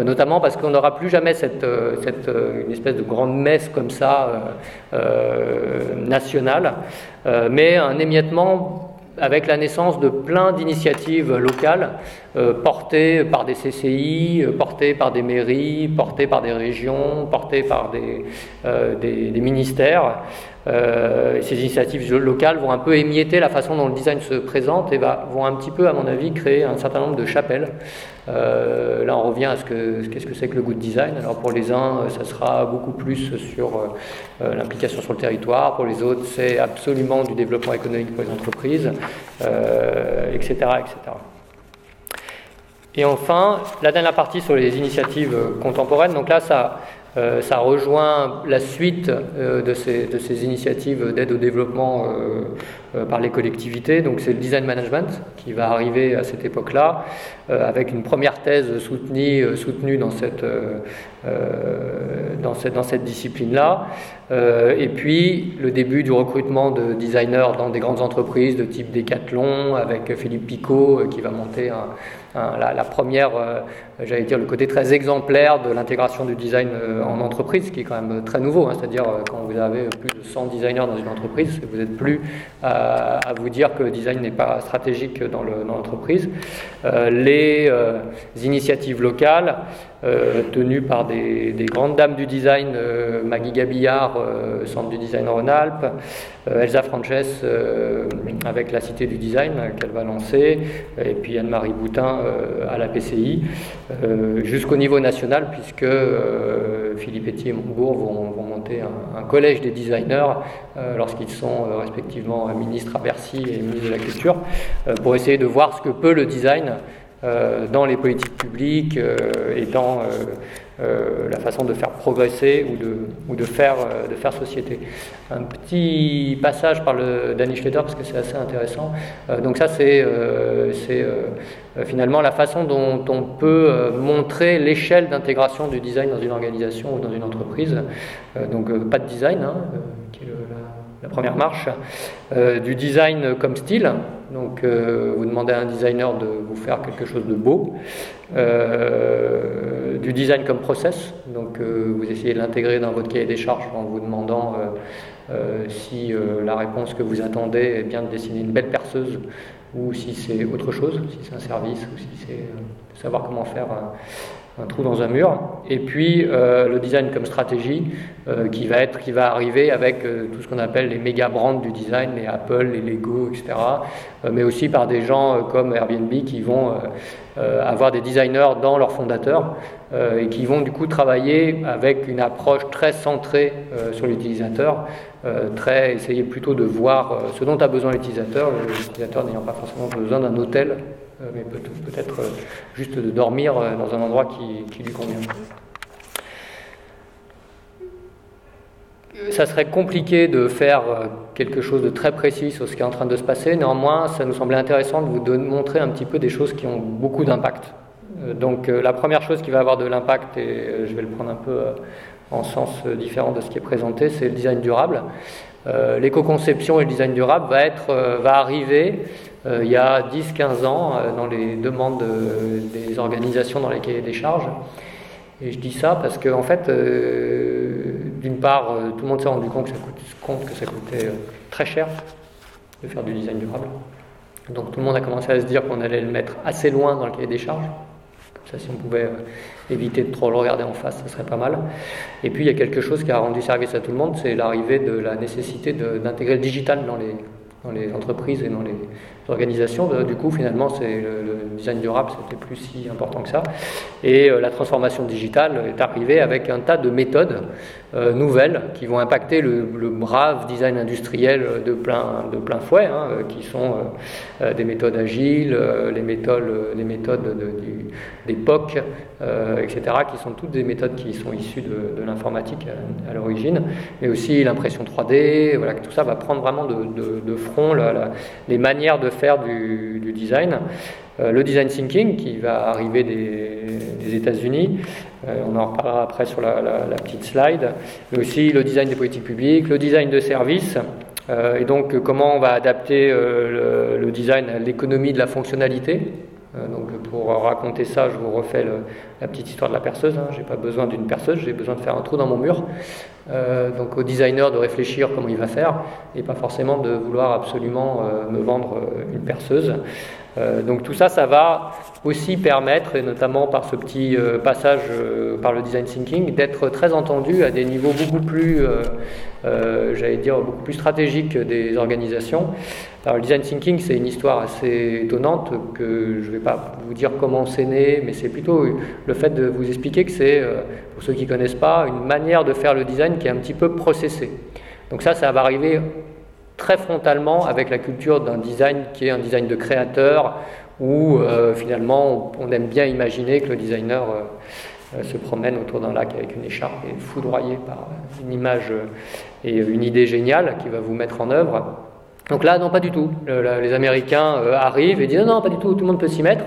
notamment parce qu'on n'aura plus jamais une espèce de grande messe comme ça nationale, mais un émiettement avec la naissance de plein d'initiatives locales portées par des CCI, portées par des mairies, portées par des régions, portées par des ministères. Ces initiatives locales vont un peu émietter la façon dont le design se présente et vont un petit peu, à mon avis, créer un certain nombre de chapelles. Là, on revient à qu'est-ce que c'est que le good design. Alors pour les uns, ça sera beaucoup plus sur l'implication sur le territoire. Pour les autres, c'est absolument du développement économique pour les entreprises, etc., etc. Et enfin, la dernière partie sur les initiatives contemporaines. Donc là, ça rejoint la suite de ces initiatives d'aide au développement par les collectivités. Donc c'est le design management qui va arriver à cette époque-là, avec une première thèse soutenue dans cette discipline-là. Et puis le début du recrutement de designers dans des grandes entreprises de type Decathlon, avec Philippe Picot qui va monter la première, j'allais dire, le côté très exemplaire de l'intégration du design en entreprise, ce qui est quand même très nouveau, hein, c'est-à-dire quand vous avez plus de 100 designers dans une entreprise, vous n'êtes plus à vous dire que le design n'est pas stratégique dans l'entreprise. Les initiatives locales tenues par des grandes dames du design, Maggie Gabillard, Centre du design en Rhône-Alpes, Elsa Frances avec la Cité du design qu'elle va lancer, et puis Anne-Marie Boutin à la PCI, jusqu'au niveau national, puisque Philippe Etty et Montebourg vont monter un collège des designers lorsqu'ils sont respectivement ministres à Bercy et ministres de la Culture, pour essayer de voir ce que peut le design dans les politiques publiques et dans la façon de faire progresser ou de faire société. Un petit passage par le Danish Letter, parce que c'est assez intéressant. Donc ça, c'est finalement la façon dont on peut montrer l'échelle d'intégration du design dans une organisation ou dans une entreprise. Donc pas de design, hein, qui est la première marche, du design comme style. Donc vous demandez à un designer de vous faire quelque chose de beau, du design comme process, donc vous essayez de l'intégrer dans votre cahier des charges en vous demandant si la réponse que vous attendez est bien de dessiner une belle perceuse, ou si c'est autre chose, si c'est un service, ou si c'est savoir comment faire un trou dans un mur. Et puis le design comme stratégie qui va arriver avec tout ce qu'on appelle les méga brands du design, les Apple, les Lego, etc., mais aussi par des gens comme Airbnb qui vont avoir des designers dans leurs fondateurs et qui vont du coup travailler avec une approche très centrée sur l'utilisateur, très essayer plutôt de voir ce dont a besoin l'utilisateur n'ayant pas forcément besoin d'un hôtel, mais peut-être juste de dormir dans un endroit qui lui convient. Ça serait compliqué de faire quelque chose de très précis sur ce qui est en train de se passer. Néanmoins, ça nous semblait intéressant de vous montrer un petit peu des choses qui ont beaucoup d'impact. Donc la première chose qui va avoir de l'impact, et je vais le prendre un peu en sens différent de ce qui est présenté, c'est le design durable. L'éco-conception et le design durable va arriver il y a 10-15 ans dans les demandes des organisations dans les cahiers des charges. Et je dis ça parce que, en fait, d'une part, tout le monde s'est rendu compte que ça coûtait très cher de faire du design durable. Donc tout le monde a commencé à se dire qu'on allait le mettre assez loin dans le cahier des charges. Comme ça, si on pouvait éviter de trop le regarder en face, ça serait pas mal. Et puis il y a quelque chose qui a rendu service à tout le monde, c'est l'arrivée de la nécessité d'intégrer le digital dans les entreprises et dans les organisations. Du coup, finalement, le design durable, c'était plus si important que ça. Et la transformation digitale est arrivée avec un tas de méthodes nouvelles qui vont impacter le brave design industriel de plein fouet, hein, qui sont des méthodes agiles, les méthodes des POC, etc., qui sont toutes des méthodes qui sont issues de l'informatique à l'origine, mais aussi l'impression 3D. Voilà, tout ça va prendre vraiment de front les manières de faire du design. Le design thinking qui va arriver des États-Unis, on en reparlera après sur la petite slide, mais aussi le design des politiques publiques, le design de services, Et donc, comment on va adapter le design à l'économie de la fonctionnalité. Donc, pour raconter ça, je vous refais la petite histoire de la perceuse. J'ai pas besoin d'une perceuse, j'ai besoin de faire un trou dans mon mur. Donc, au designer de réfléchir comment il va faire, et pas forcément de vouloir absolument me vendre une perceuse. Donc, tout ça, ça va aussi permettre, et notamment par ce petit passage par le design thinking, d'être très entendu à des niveaux beaucoup plus, beaucoup plus stratégiques des organisations. Alors, le design thinking, c'est une histoire assez étonnante que je ne vais pas vous dire comment c'est né, mais c'est plutôt le fait de vous expliquer que c'est, pour ceux qui ne connaissent pas, une manière de faire le design qui est un petit peu processée. Donc ça va arriver très frontalement avec la culture d'un design qui est un design de créateur, où finalement on aime bien imaginer que le designer se promène autour d'un lac avec une écharpe et est foudroyé par une image et une idée géniale qui va vous mettre en œuvre. Donc là, non, pas du tout. Les Américains arrivent et disent non, pas du tout, tout le monde peut s'y mettre.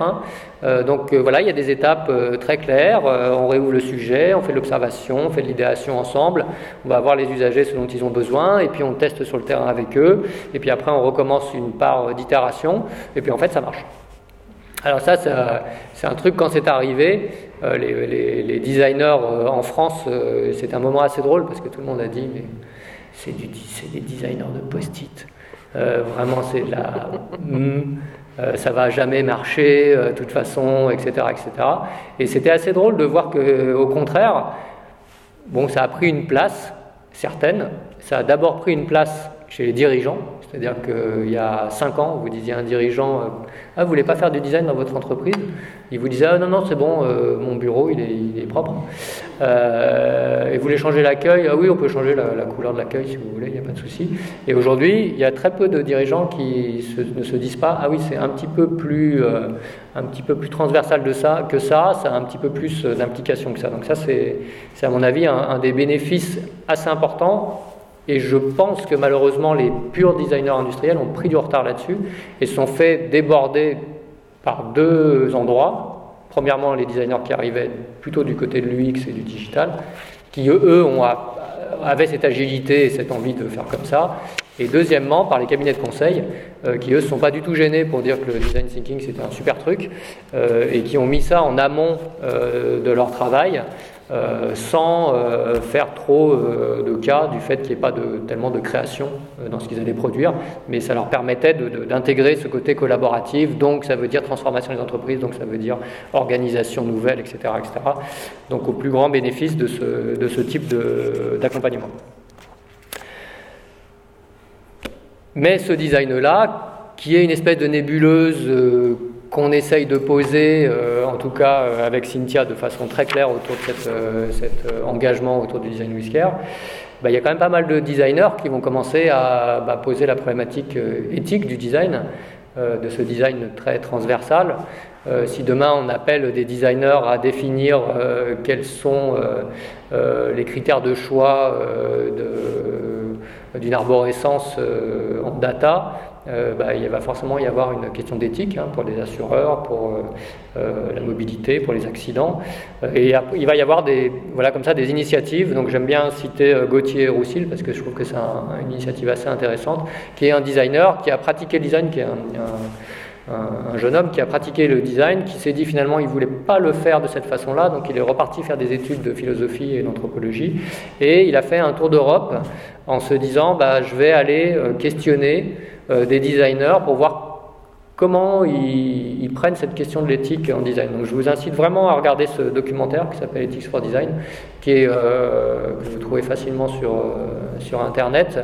Donc voilà, il y a des étapes très claires. On réouvre le sujet, on fait de l'observation, on fait de l'idéation ensemble. On va voir les usagers ce dont ils ont besoin et puis on teste sur le terrain avec eux. Et puis après, on recommence une part d'itération et puis en fait, ça marche. Alors ça c'est un truc, quand c'est arrivé, les designers en France, c'est un moment assez drôle parce que tout le monde a dit mais c'est des designers de post-it. Vraiment, c'est de la ça va jamais marcher, de toute façon, etc., etc. Et c'était assez drôle de voir que, au contraire, bon, ça a pris une place certaine. Ça a d'abord pris une place chez les dirigeants, c'est-à-dire qu'il y a 5 ans, vous disiez à un dirigeant ah, vous voulez pas faire du design dans votre entreprise ? Il vous disait ah non c'est bon, mon bureau il est propre. Et vous voulez changer l'accueil ? Ah oui, on peut changer la couleur de l'accueil si vous voulez, il n'y a pas de souci. Et aujourd'hui, il y a très peu de dirigeants qui ne se disent pas ah oui, c'est un petit peu plus transversal de ça que ça a un petit peu plus d'implication que ça. Donc ça c'est à mon avis un des bénéfices assez importants. Et je pense que malheureusement, les purs designers industriels ont pris du retard là-dessus et se sont fait déborder par 2 endroits. Premièrement, les designers qui arrivaient plutôt du côté de l'UX et du digital, qui eux avaient cette agilité et cette envie de faire comme ça. Et deuxièmement, par les cabinets de conseil, qui eux ne sont pas du tout gênés pour dire que le design thinking c'était un super truc, et qui ont mis ça en amont de leur travail. Sans faire trop de cas du fait qu'il n'y ait pas tellement de création dans ce qu'ils allaient produire, mais ça leur permettait d'intégrer ce côté collaboratif, donc ça veut dire transformation des entreprises, donc ça veut dire organisation nouvelle, etc., etc. Donc au plus grand bénéfice de ce type d'accompagnement. Mais ce design-là, qui est une espèce de nébuleuse qu'on essaye de poser, en tout cas avec Cynthia, de façon très claire autour de cet engagement autour du design whisker, il y a quand même pas mal de designers qui vont commencer à poser la problématique éthique du design, de ce design très transversal. Si demain on appelle des designers à définir quels sont les critères de choix d'une arborescence en data, il va forcément y avoir une question d'éthique pour les assureurs, pour la mobilité, pour les accidents. Et il va y avoir des initiatives. Donc j'aime bien citer Gauthier Roussil parce que je trouve que c'est une initiative assez intéressante, qui est un designer qui a pratiqué le design, qui est un jeune homme qui a pratiqué le design, qui s'est dit finalement il voulait pas le faire de cette façon-là, donc il est reparti faire des études de philosophie et d'anthropologie, et il a fait un tour d'Europe en se disant je vais aller questionner des designers pour voir comment ils prennent cette question de l'éthique en design. Donc je vous incite vraiment à regarder ce documentaire qui s'appelle Ethics for Design, qui est, que vous trouvez facilement sur Internet,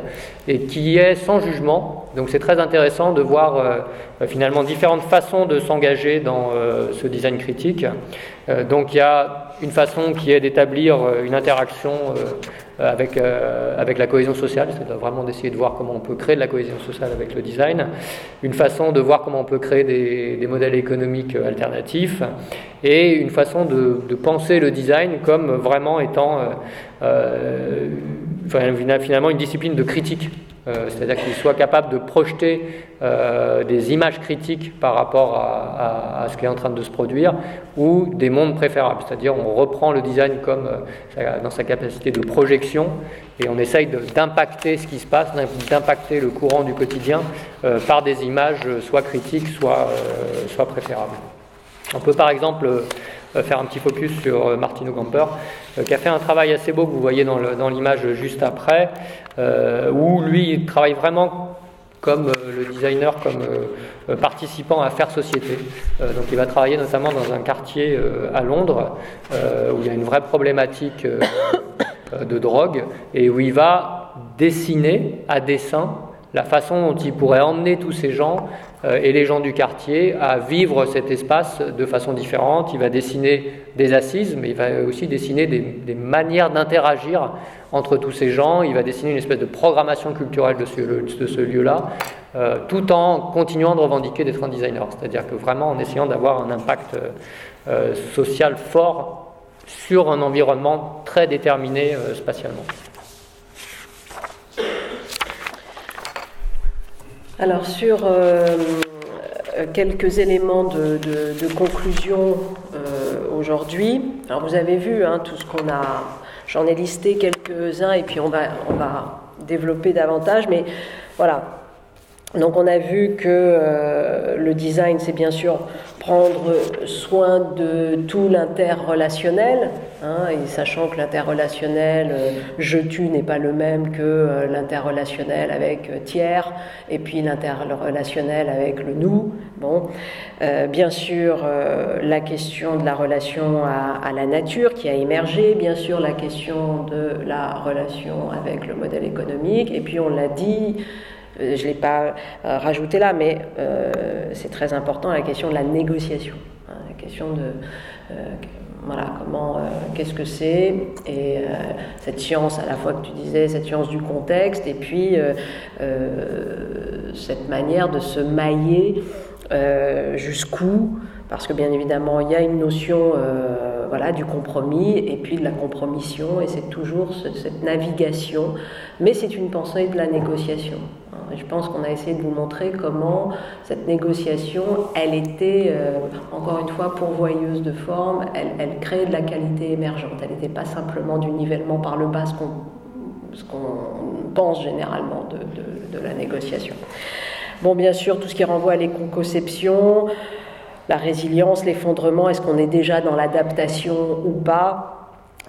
et qui est sans jugement. Donc c'est très intéressant de voir finalement différentes façons de s'engager dans ce design critique. Donc il y a une façon qui est d'établir une interaction avec la cohésion sociale, c'est vraiment d'essayer de voir comment on peut créer de la cohésion sociale avec le design, une façon de voir comment on peut créer des modèles économiques alternatifs, et une façon de penser le design comme vraiment étant finalement une discipline de critique. C'est-à-dire qu'il soit capable de projeter des images critiques par rapport à ce qui est en train de se produire, ou des mondes préférables. C'est-à-dire on reprend le design comme dans sa capacité de projection, et on essaye d'impacter ce qui se passe, d'impacter le courant du quotidien par des images soit critiques, soit préférables. On peut par exemple faire un petit focus sur Martino Gamper, qui a fait un travail assez beau que vous voyez dans l'image juste après, où lui il travaille vraiment comme le designer, comme participant à faire société. Donc il va travailler notamment dans un quartier à Londres, où il y a une vraie problématique de drogue, et où il va dessiner à dessin la façon dont il pourrait emmener tous ces gens et les gens du quartier à vivre cet espace de façon différente. Il va dessiner des assises, mais il va aussi dessiner des manières d'interagir entre tous ces gens. Il va dessiner une espèce de programmation culturelle de ce lieu-là, tout en continuant de revendiquer d'être un designer. C'est-à-dire que vraiment en essayant d'avoir un impact social fort sur un environnement très déterminé spatialement. Alors sur quelques éléments de conclusion aujourd'hui, alors vous avez vu tout ce qu'on a, j'en ai listé quelques-uns et puis on va développer davantage, mais voilà. Donc on a vu que le design, c'est bien sûr prendre soin de tout l'interrelationnel, et sachant que l'interrelationnel je-tu n'est pas le même que l'interrelationnel avec tiers, et puis l'interrelationnel avec le nous. Bon, bien sûr la question de la relation à la nature qui a émergé, bien sûr la question de la relation avec le modèle économique, et puis on l'a dit, je ne l'ai pas rajouté là, mais c'est très important, la question de la négociation, la question de qu'est-ce que c'est, et cette science à la fois que tu disais, cette science du contexte, et puis cette manière de se mailler jusqu'où, parce que bien évidemment il y a une notion du compromis et puis de la compromission, et c'est toujours cette navigation, mais c'est une pensée de la négociation. Je pense qu'on a essayé de vous montrer comment cette négociation, elle était, encore une fois, pourvoyeuse de forme, elle créait de la qualité émergente, elle n'était pas simplement du nivellement par le bas, ce qu'on pense généralement de la négociation. Bon, bien sûr, tout ce qui renvoie à l'éco-conception, la résilience, l'effondrement, est-ce qu'on est déjà dans l'adaptation ou pas ?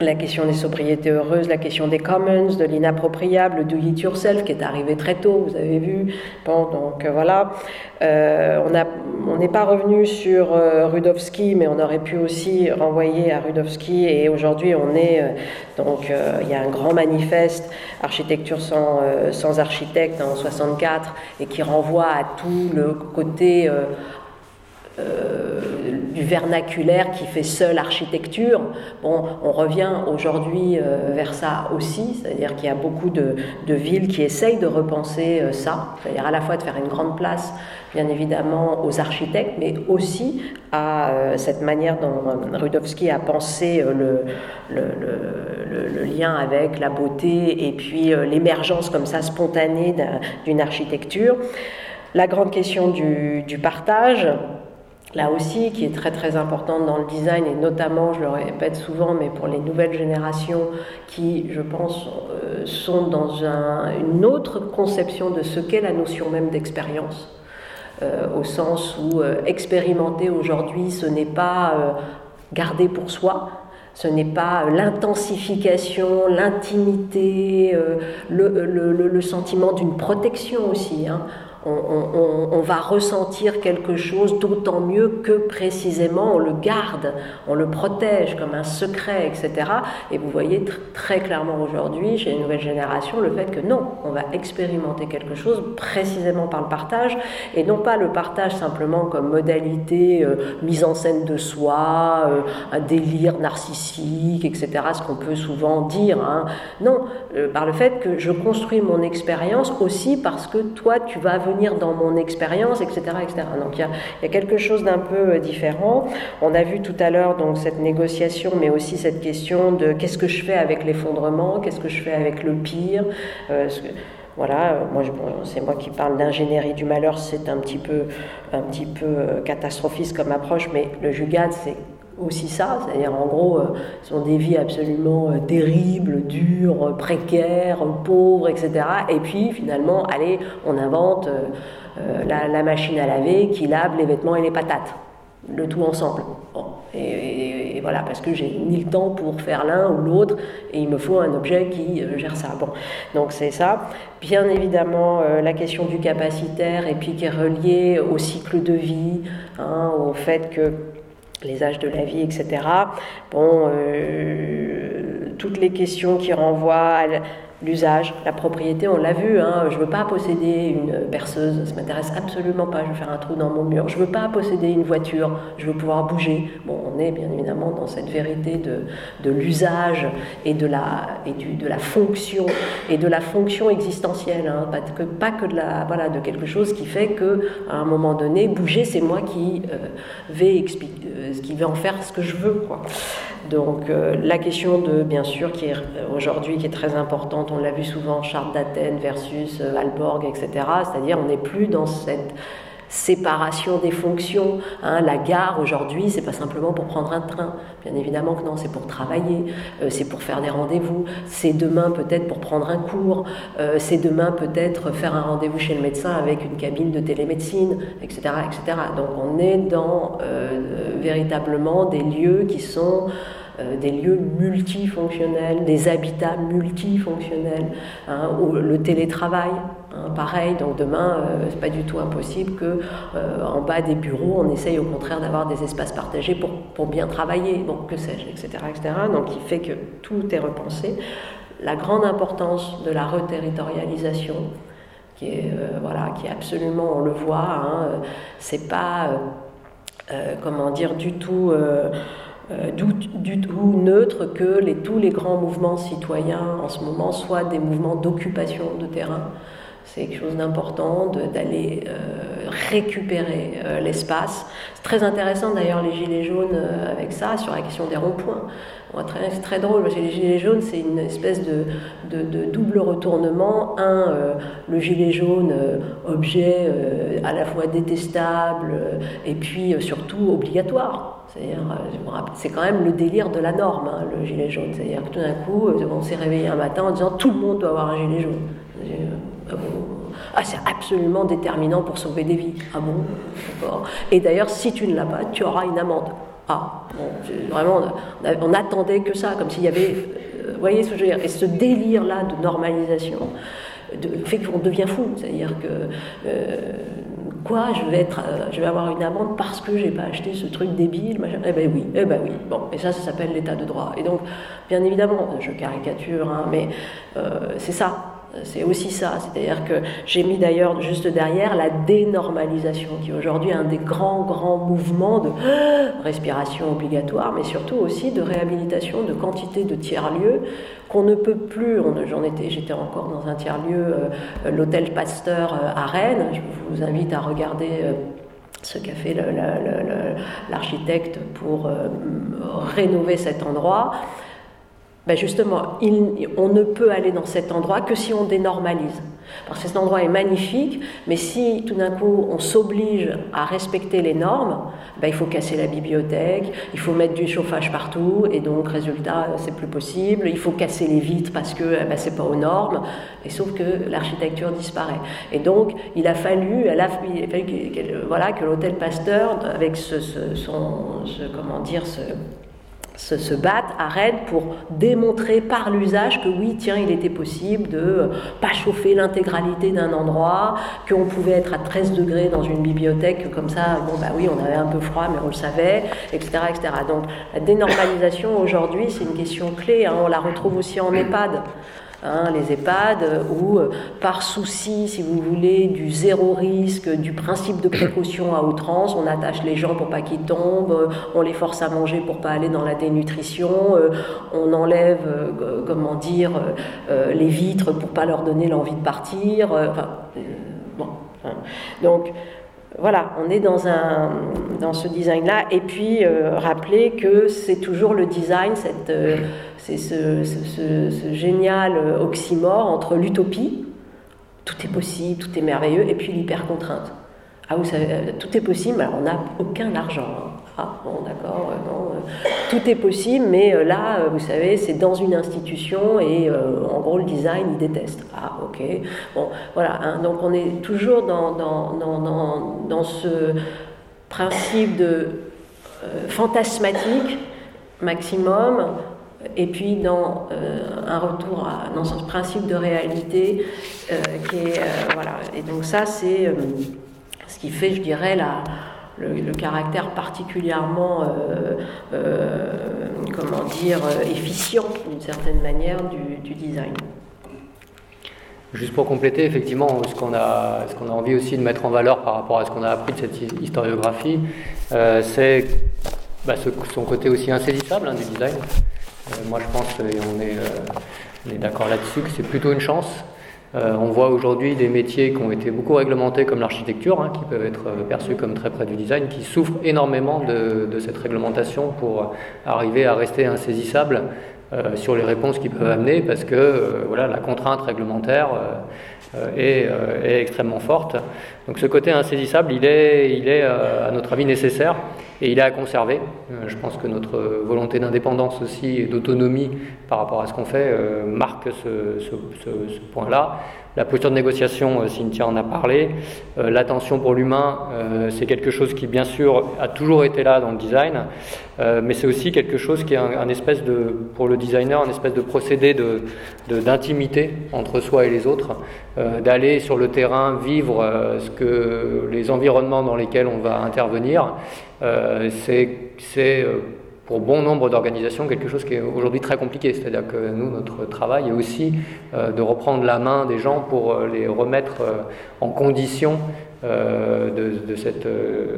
La question des sobriétés heureuses, la question des commons, de l'inappropriable, le do it yourself qui est arrivé très tôt, vous avez vu. Bon, donc voilà. On n'est pas revenu sur Rudofsky, mais on aurait pu aussi renvoyer à Rudofsky. Et aujourd'hui, on est il y a un grand manifeste Architecture sans architecte en 64, et qui renvoie à tout le côté du vernaculaire qui fait seule architecture. Bon, on revient aujourd'hui vers ça aussi, c'est-à-dire qu'il y a beaucoup de villes qui essayent de repenser ça, c'est-à-dire à la fois de faire une grande place, bien évidemment, aux architectes, mais aussi à cette manière dont Rudofsky a pensé le lien avec la beauté et puis l'émergence comme ça spontanée d'une architecture. La grande question du partage, là aussi, qui est très très importante dans le design, et notamment, je le répète souvent, mais pour les nouvelles générations qui, je pense, sont dans une autre conception de ce qu'est la notion même d'expérience, au sens où expérimenter aujourd'hui, ce n'est pas garder pour soi, ce n'est pas l'intensification, l'intimité, le sentiment d'une protection aussi, On va ressentir quelque chose d'autant mieux que précisément on le garde, on le protège comme un secret, etc. Et vous voyez très clairement aujourd'hui chez les nouvelles générations le fait que non, on va expérimenter quelque chose précisément par le partage, et non pas le partage simplement comme modalité mise en scène de soi, un délire narcissique, etc. Ce qu'on peut souvent dire. Non, par le fait que je construis mon expérience aussi parce que toi tu vas venir dans mon expérience, etc., etc. Donc il y a quelque chose d'un peu différent. On a vu tout à l'heure donc cette négociation, mais aussi cette question de qu'est-ce que je fais avec l'effondrement, qu'est-ce que je fais avec le pire. C'est moi qui parle d'ingénierie du malheur, c'est un petit peu catastrophiste comme approche, mais le jugad, c'est aussi ça, c'est-à-dire en gros, ce sont des vies absolument terribles, dures, précaires, pauvres, etc. Et puis finalement, allez, on invente la machine à laver qui lave les vêtements et les patates, le tout ensemble. Bon. Et voilà, parce que j'ai ni le temps pour faire l'un ou l'autre, et il me faut un objet qui gère ça. Bon, donc c'est ça. Bien évidemment, la question du capacitaire, et puis qui est reliée au cycle de vie, hein, au fait que les âges de la vie, etc. Bon, toutes les questions qui renvoient à l'usage, la propriété, on l'a vu, hein, je ne veux pas posséder une perceuse, ça ne m'intéresse absolument pas, je veux faire un trou dans mon mur, je ne veux pas posséder une voiture, je veux pouvoir bouger. Bon, on est bien évidemment dans cette vérité de l'usage et de la fonction, et de la fonction existentielle, hein, pas que de, la, voilà, de quelque chose qui fait qu'à un moment donné, bouger, c'est moi qui vais en faire ce que je veux, quoi. Donc la question de, bien sûr, qui est aujourd'hui qui est très importante, on l'a vu souvent, Charles d'Athènes versus Alborg, etc. C'est-à-dire on n'est plus dans cette séparation des fonctions. Hein, la gare aujourd'hui, c'est pas simplement pour prendre un train. Bien évidemment que non, c'est pour travailler, c'est pour faire des rendez-vous, c'est demain peut-être pour prendre un cours, c'est demain peut-être faire un rendez-vous chez le médecin avec une cabine de télémédecine, etc. etc. Donc on est dans véritablement des lieux qui sont des lieux multifonctionnels, des habitats multifonctionnels, hein, le télétravail. Hein, pareil, donc demain, c'est pas du tout impossible que en bas des bureaux, on essaye au contraire d'avoir des espaces partagés pour bien travailler, bon, que sais-je, etc., etc. Donc, il fait que tout est repensé. La grande importance de la reterritorialisation, qui est absolument, on le voit, hein, c'est pas, du tout neutre que tous les grands mouvements citoyens en ce moment soient des mouvements d'occupation de terrain. C'est quelque chose d'important d'aller récupérer l'espace. C'est très intéressant d'ailleurs les gilets jaunes avec ça, sur la question des ronds-points. C'est très drôle, parce que les gilets jaunes, c'est une espèce de double retournement. Un, le gilet jaune, objet à la fois détestable et puis surtout obligatoire. C'est-à-dire, c'est quand même le délire de la norme, hein, le gilet jaune. C'est-à-dire que tout d'un coup, on s'est réveillé un matin en disant « tout le monde doit avoir un gilet jaune ». Ah, c'est absolument déterminant pour sauver des vies. Ah bon, d'accord. Et d'ailleurs, si tu ne l'as pas, tu auras une amende. Ah, bon, vraiment, on attendait que ça, comme s'il y avait... Vous voyez ce que je veux dire ? Et ce délire-là de normalisation fait qu'on devient fou. C'est-à-dire que... je vais avoir une amende parce que j'ai pas acheté ce truc débile, machin. Eh ben oui. Bon, et ça s'appelle l'état de droit. Et donc, bien évidemment, je caricature, hein, mais c'est ça. C'est aussi ça, c'est-à-dire que j'ai mis d'ailleurs juste derrière la dénormalisation, qui est aujourd'hui un des grands mouvements de respiration obligatoire, mais surtout aussi de réhabilitation de quantité de tiers-lieux qu'on ne peut plus. J'étais encore dans un tiers-lieu, l'hôtel Pasteur à Rennes. Je vous invite à regarder ce qu'a fait l'architecte pour rénover cet endroit. Ben justement, on ne peut aller dans cet endroit que si on dénormalise. Parce que cet endroit est magnifique, mais si tout d'un coup on s'oblige à respecter les normes, ben il faut casser la bibliothèque, il faut mettre du chauffage partout, et donc résultat, c'est plus possible. Il faut casser les vitres parce que ben, c'est pas aux normes, et sauf que l'architecture disparaît. Et donc il a fallu que l'hôtel Pasteur, avec se battent, arrêtent pour démontrer par l'usage que oui, tiens, il était possible de pas chauffer l'intégralité d'un endroit, qu'on pouvait être à 13 degrés dans une bibliothèque, comme ça, bon, bah oui, on avait un peu froid, mais on le savait, etc., etc. Donc, la dénormalisation, aujourd'hui, c'est une question clé, hein, on la retrouve aussi en EHPAD. Hein, les EHPAD où, par souci, si vous voulez, du zéro risque, du principe de précaution à outrance, on attache les gens pour pas qu'ils tombent, on les force à manger pour pas aller dans la dénutrition, on enlève, les vitres pour pas leur donner l'envie de partir. Donc, voilà, on est dans ce design-là. Et puis, rappelez que c'est toujours le design, c'est ce génial oxymore entre l'utopie, tout est possible, tout est merveilleux, et puis l'hyper-contrainte. Ah, tout est possible, alors on n'a aucun argent. Hein. Ah, bon, d'accord, non, Tout est possible, mais là, vous savez, c'est dans une institution et en gros, le design, il déteste. Ah, ok. Bon, voilà. Hein, donc, on est toujours dans ce principe de fantasmatique maximum, et puis dans un retour dans ce principe de réalité qui est voilà. Et donc ça, c'est ce qui fait, je dirais, le caractère particulièrement comment dire, efficient d'une certaine manière du design. Juste pour compléter, effectivement, ce qu'on a envie aussi de mettre en valeur par rapport à ce qu'on a appris de cette historiographie, c'est son côté aussi insaisissable du design. Moi, je pense, et on est d'accord là-dessus, que c'est plutôt une chance. On voit aujourd'hui des métiers qui ont été beaucoup réglementés, comme l'architecture, qui peuvent être perçus comme très près du design, qui souffrent énormément de cette réglementation pour arriver à rester insaisissables sur les réponses qu'ils peuvent amener, parce que la contrainte réglementaire est extrêmement forte. Donc ce côté insaisissable, il est à notre avis nécessaire et il est à conserver. Je pense que notre volonté d'indépendance aussi et d'autonomie par rapport à ce qu'on fait marque ce point-là. La posture de négociation, Cynthia en a parlé. L'attention pour l'humain, c'est quelque chose qui, bien sûr, a toujours été là dans le design, mais c'est aussi quelque chose qui est un espèce de, pour le designer, un espèce de procédé d'intimité entre soi et les autres, d'aller sur le terrain vivre ce que les environnements dans lesquels on va intervenir. C'est pour bon nombre d'organisations, quelque chose qui est aujourd'hui très compliqué. C'est-à-dire que nous, notre travail est aussi de reprendre la main des gens pour les remettre en condition de cette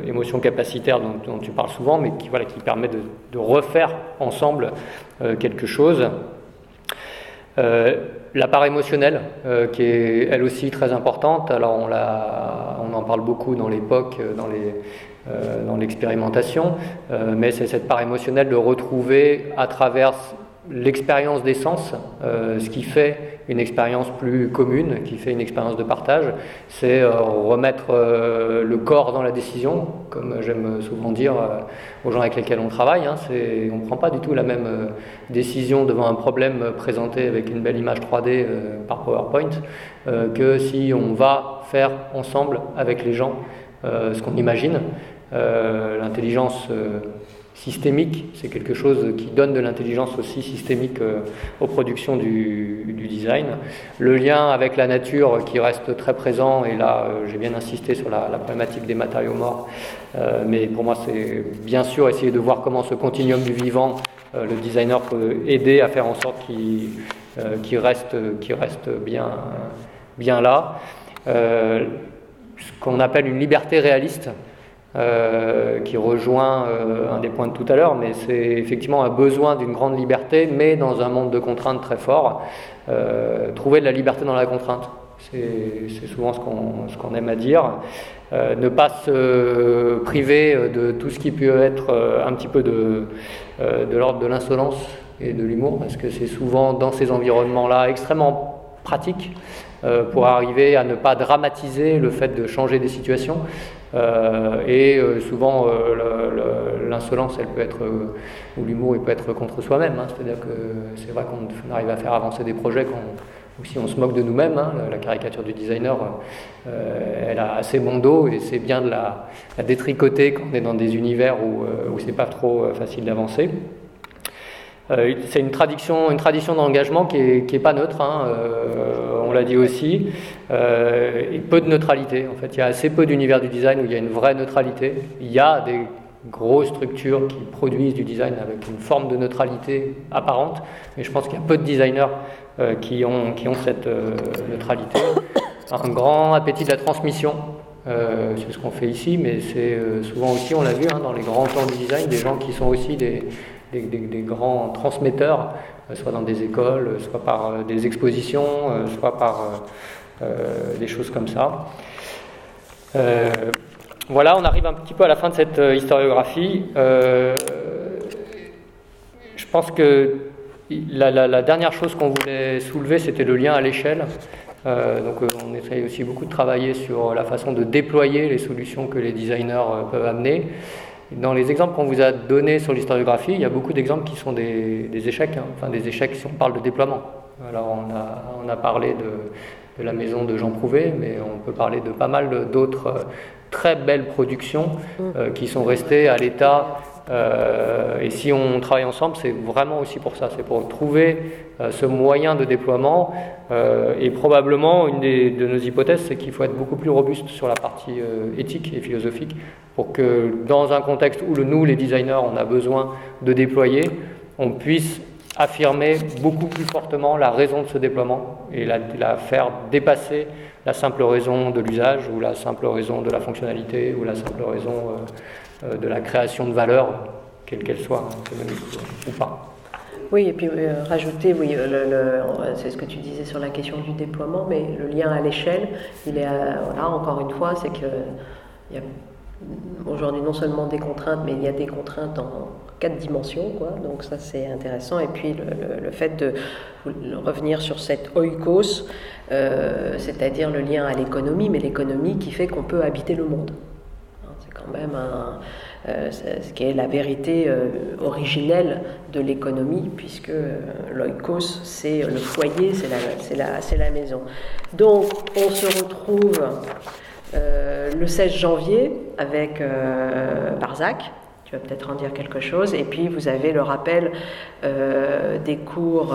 émotion capacitaire dont tu parles souvent, mais qui permet de refaire ensemble quelque chose. La part émotionnelle, qui est elle aussi très importante. Alors on en parle beaucoup dans l'époque, dans l'expérimentation, mais c'est cette part émotionnelle de retrouver à travers l'expérience des sens, ce qui fait une expérience plus commune, qui fait une expérience de partage. C'est remettre le corps dans la décision, comme j'aime souvent dire aux gens avec lesquels on travaille. On ne prend pas du tout la même décision devant un problème présenté avec une belle image 3D par PowerPoint que si on va faire ensemble avec les gens ce qu'on imagine. L'intelligence systémique, c'est quelque chose qui donne de l'intelligence aussi systémique aux productions du design. Le lien avec la nature qui reste très présent, et là j'ai bien insisté sur la problématique des matériaux morts, mais pour moi c'est bien sûr essayer de voir comment ce continuum du vivant, le designer peut aider à faire en sorte qu'il reste bien là. Ce qu'on appelle une liberté réaliste, qui rejoint un des points de tout à l'heure, mais c'est effectivement un besoin d'une grande liberté, mais dans un monde de contraintes très fort. Trouver de la liberté dans la contrainte, c'est souvent ce qu'on aime à dire. Ne pas se priver de tout ce qui peut être un petit peu de l'ordre de l'insolence et de l'humour, parce que c'est souvent dans ces environnements-là extrêmement pratiques pour arriver à ne pas dramatiser le fait de changer des situations. Et souvent l'insolence, elle peut être, ou l'humour, il peut être contre soi-même, c'est-à-dire que c'est vrai qu'on arrive à faire avancer des projets ou si on se moque de nous-mêmes, la caricature du designer, elle a assez bon dos, et c'est bien de la détricoter quand on est dans des univers où c'est pas trop facile d'avancer. C'est une tradition d'engagement qui est pas neutre, on l'a dit aussi, et peu de neutralité. En fait, il y a assez peu d'univers du design où il y a une vraie neutralité. Il y a des grosses structures qui produisent du design avec une forme de neutralité apparente, mais je pense qu'il y a peu de designers qui ont cette neutralité. Un grand appétit de la transmission. C'est ce qu'on fait ici, mais c'est souvent aussi, on l'a vu dans les grands temps du design, des gens qui sont aussi des grands transmetteurs, soit dans des écoles, soit par des expositions, soit par des choses comme ça. Voilà, on arrive un petit peu à la fin de cette historiographie. Je pense que la dernière chose qu'on voulait soulever, c'était le lien à l'échelle. Donc on essaye aussi beaucoup de travailler sur la façon de déployer les solutions que les designers peuvent amener. Dans les exemples qu'on vous a donnés sur l'historiographie, il y a beaucoup d'exemples qui sont des échecs, hein. Enfin des échecs si on parle de déploiement. Alors on a parlé de la maison de Jean Prouvé, mais on peut parler de pas mal d'autres très belles productions qui sont restées à l'état. Et si on travaille ensemble, c'est vraiment aussi pour ça, c'est pour trouver ce moyen de déploiement. Et probablement, une de nos hypothèses, c'est qu'il faut être beaucoup plus robuste sur la partie éthique et philosophique pour que dans un contexte où les designers, on a besoin de déployer, on puisse affirmer beaucoup plus fortement la raison de ce déploiement et la faire dépasser la simple raison de l'usage ou la simple raison de la fonctionnalité ou la simple raison de la création de valeur, quelle qu'elle soit, ou pas. Oui, et puis rajouter, c'est ce que tu disais sur la question du déploiement, mais le lien à l'échelle, il est encore une fois, c'est que il y a aujourd'hui non seulement des contraintes, mais il y a des contraintes en 4 dimensions, quoi. Donc ça c'est intéressant. Et puis le fait de revenir sur cette oikos, c'est-à-dire le lien à l'économie, mais l'économie qui fait qu'on peut habiter le monde. C'est quand même ce qui est la vérité originelle de l'économie, puisque l'oikos, c'est le foyer, c'est la maison. Donc on se retrouve le 16 janvier avec Barzac. Tu vas peut-être en dire quelque chose. Et puis, vous avez le rappel des cours,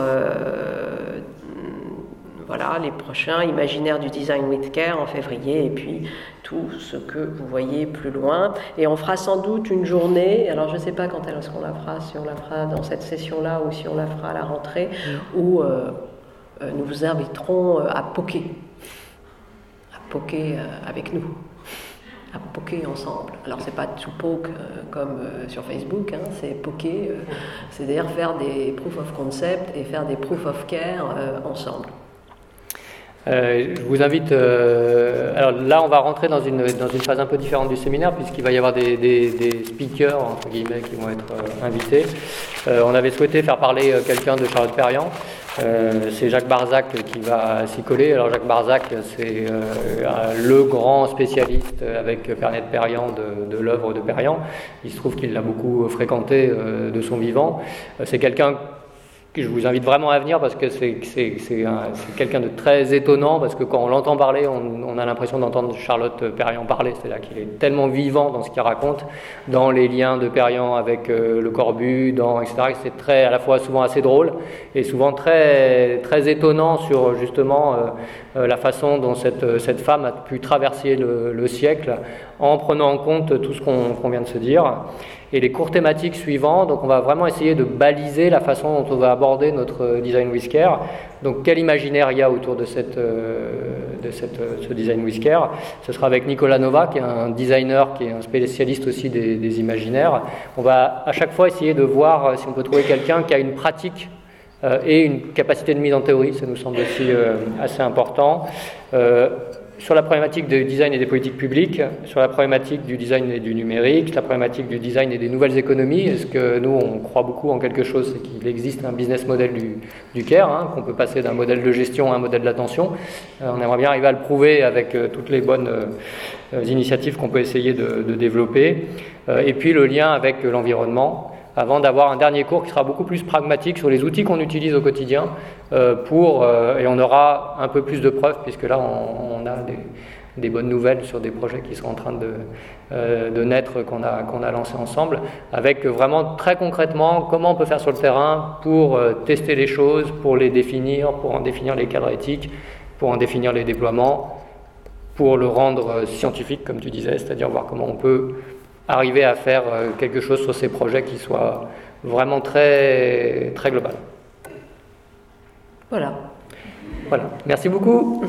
les prochains, Imaginaire du Design with Care en février, et puis tout ce que vous voyez plus loin. Et on fera sans doute une journée, alors je ne sais pas quand est-ce qu'on la fera, si on la fera dans cette session-là ou si on la fera à la rentrée, où nous vous inviterons à poker. À poker avec nous. À poker ensemble. Alors c'est pas tout poke comme sur Facebook, hein, c'est poker, c'est-à-dire faire des proof of concept et faire des proof of care ensemble. Je vous invite, alors là on va rentrer dans une phase un peu différente du séminaire puisqu'il va y avoir des speakers entre guillemets qui vont être invités. On avait souhaité faire parler quelqu'un de Charlotte Perriand. C'est Jacques Barzac qui va s'y coller. Alors Jacques Barzac, c'est le grand spécialiste avec Bernadette Perriand de l'œuvre de Perriand. Il se trouve qu'il l'a beaucoup fréquenté de son vivant. C'est quelqu'un que je vous invite vraiment à venir parce que c'est quelqu'un de très étonnant, parce que quand on l'entend parler, on a l'impression d'entendre Charlotte Perriand parler. C'est-à-dire qu'il est tellement vivant dans ce qu'il raconte, dans les liens de Perriand avec Le Corbu, etc. C'est très, à la fois souvent assez drôle et souvent très, très étonnant sur justement la façon dont cette femme a pu traverser le siècle en prenant en compte tout ce qu'on vient de se dire. Et les cours thématiques suivants, donc on va vraiment essayer de baliser la façon dont on va aborder notre design with care. Donc quel imaginaire il y a autour de ce design with care. Ce sera avec Nicolas Nova, qui est un designer, qui est un spécialiste aussi des imaginaires. On va à chaque fois essayer de voir si on peut trouver quelqu'un qui a une pratique et une capacité de mise en théorie, ça nous semble aussi assez important. Sur la problématique du design et des politiques publiques, sur la problématique du design et du numérique, la problématique du design et des nouvelles économies. Est-ce que nous, on croit beaucoup en quelque chose, c'est qu'il existe un business model du care, hein, qu'on peut passer d'un modèle de gestion à un modèle d'attention. On aimerait bien arriver à le prouver avec toutes les bonnes initiatives qu'on peut essayer de développer. Et puis le lien avec l'environnement, avant d'avoir un dernier cours qui sera beaucoup plus pragmatique sur les outils qu'on utilise au quotidien et on aura un peu plus de preuves puisque là on a des bonnes nouvelles sur des projets qui sont en train de naître qu'on a lancé ensemble, avec vraiment très concrètement comment on peut faire sur le terrain pour tester les choses, pour les définir, pour en définir les cadres éthiques, pour en définir les déploiements, pour le rendre scientifique comme tu disais, c'est-à-dire voir comment on peut arriver à faire quelque chose sur ces projets qui soit vraiment très, très global. Voilà. Merci beaucoup.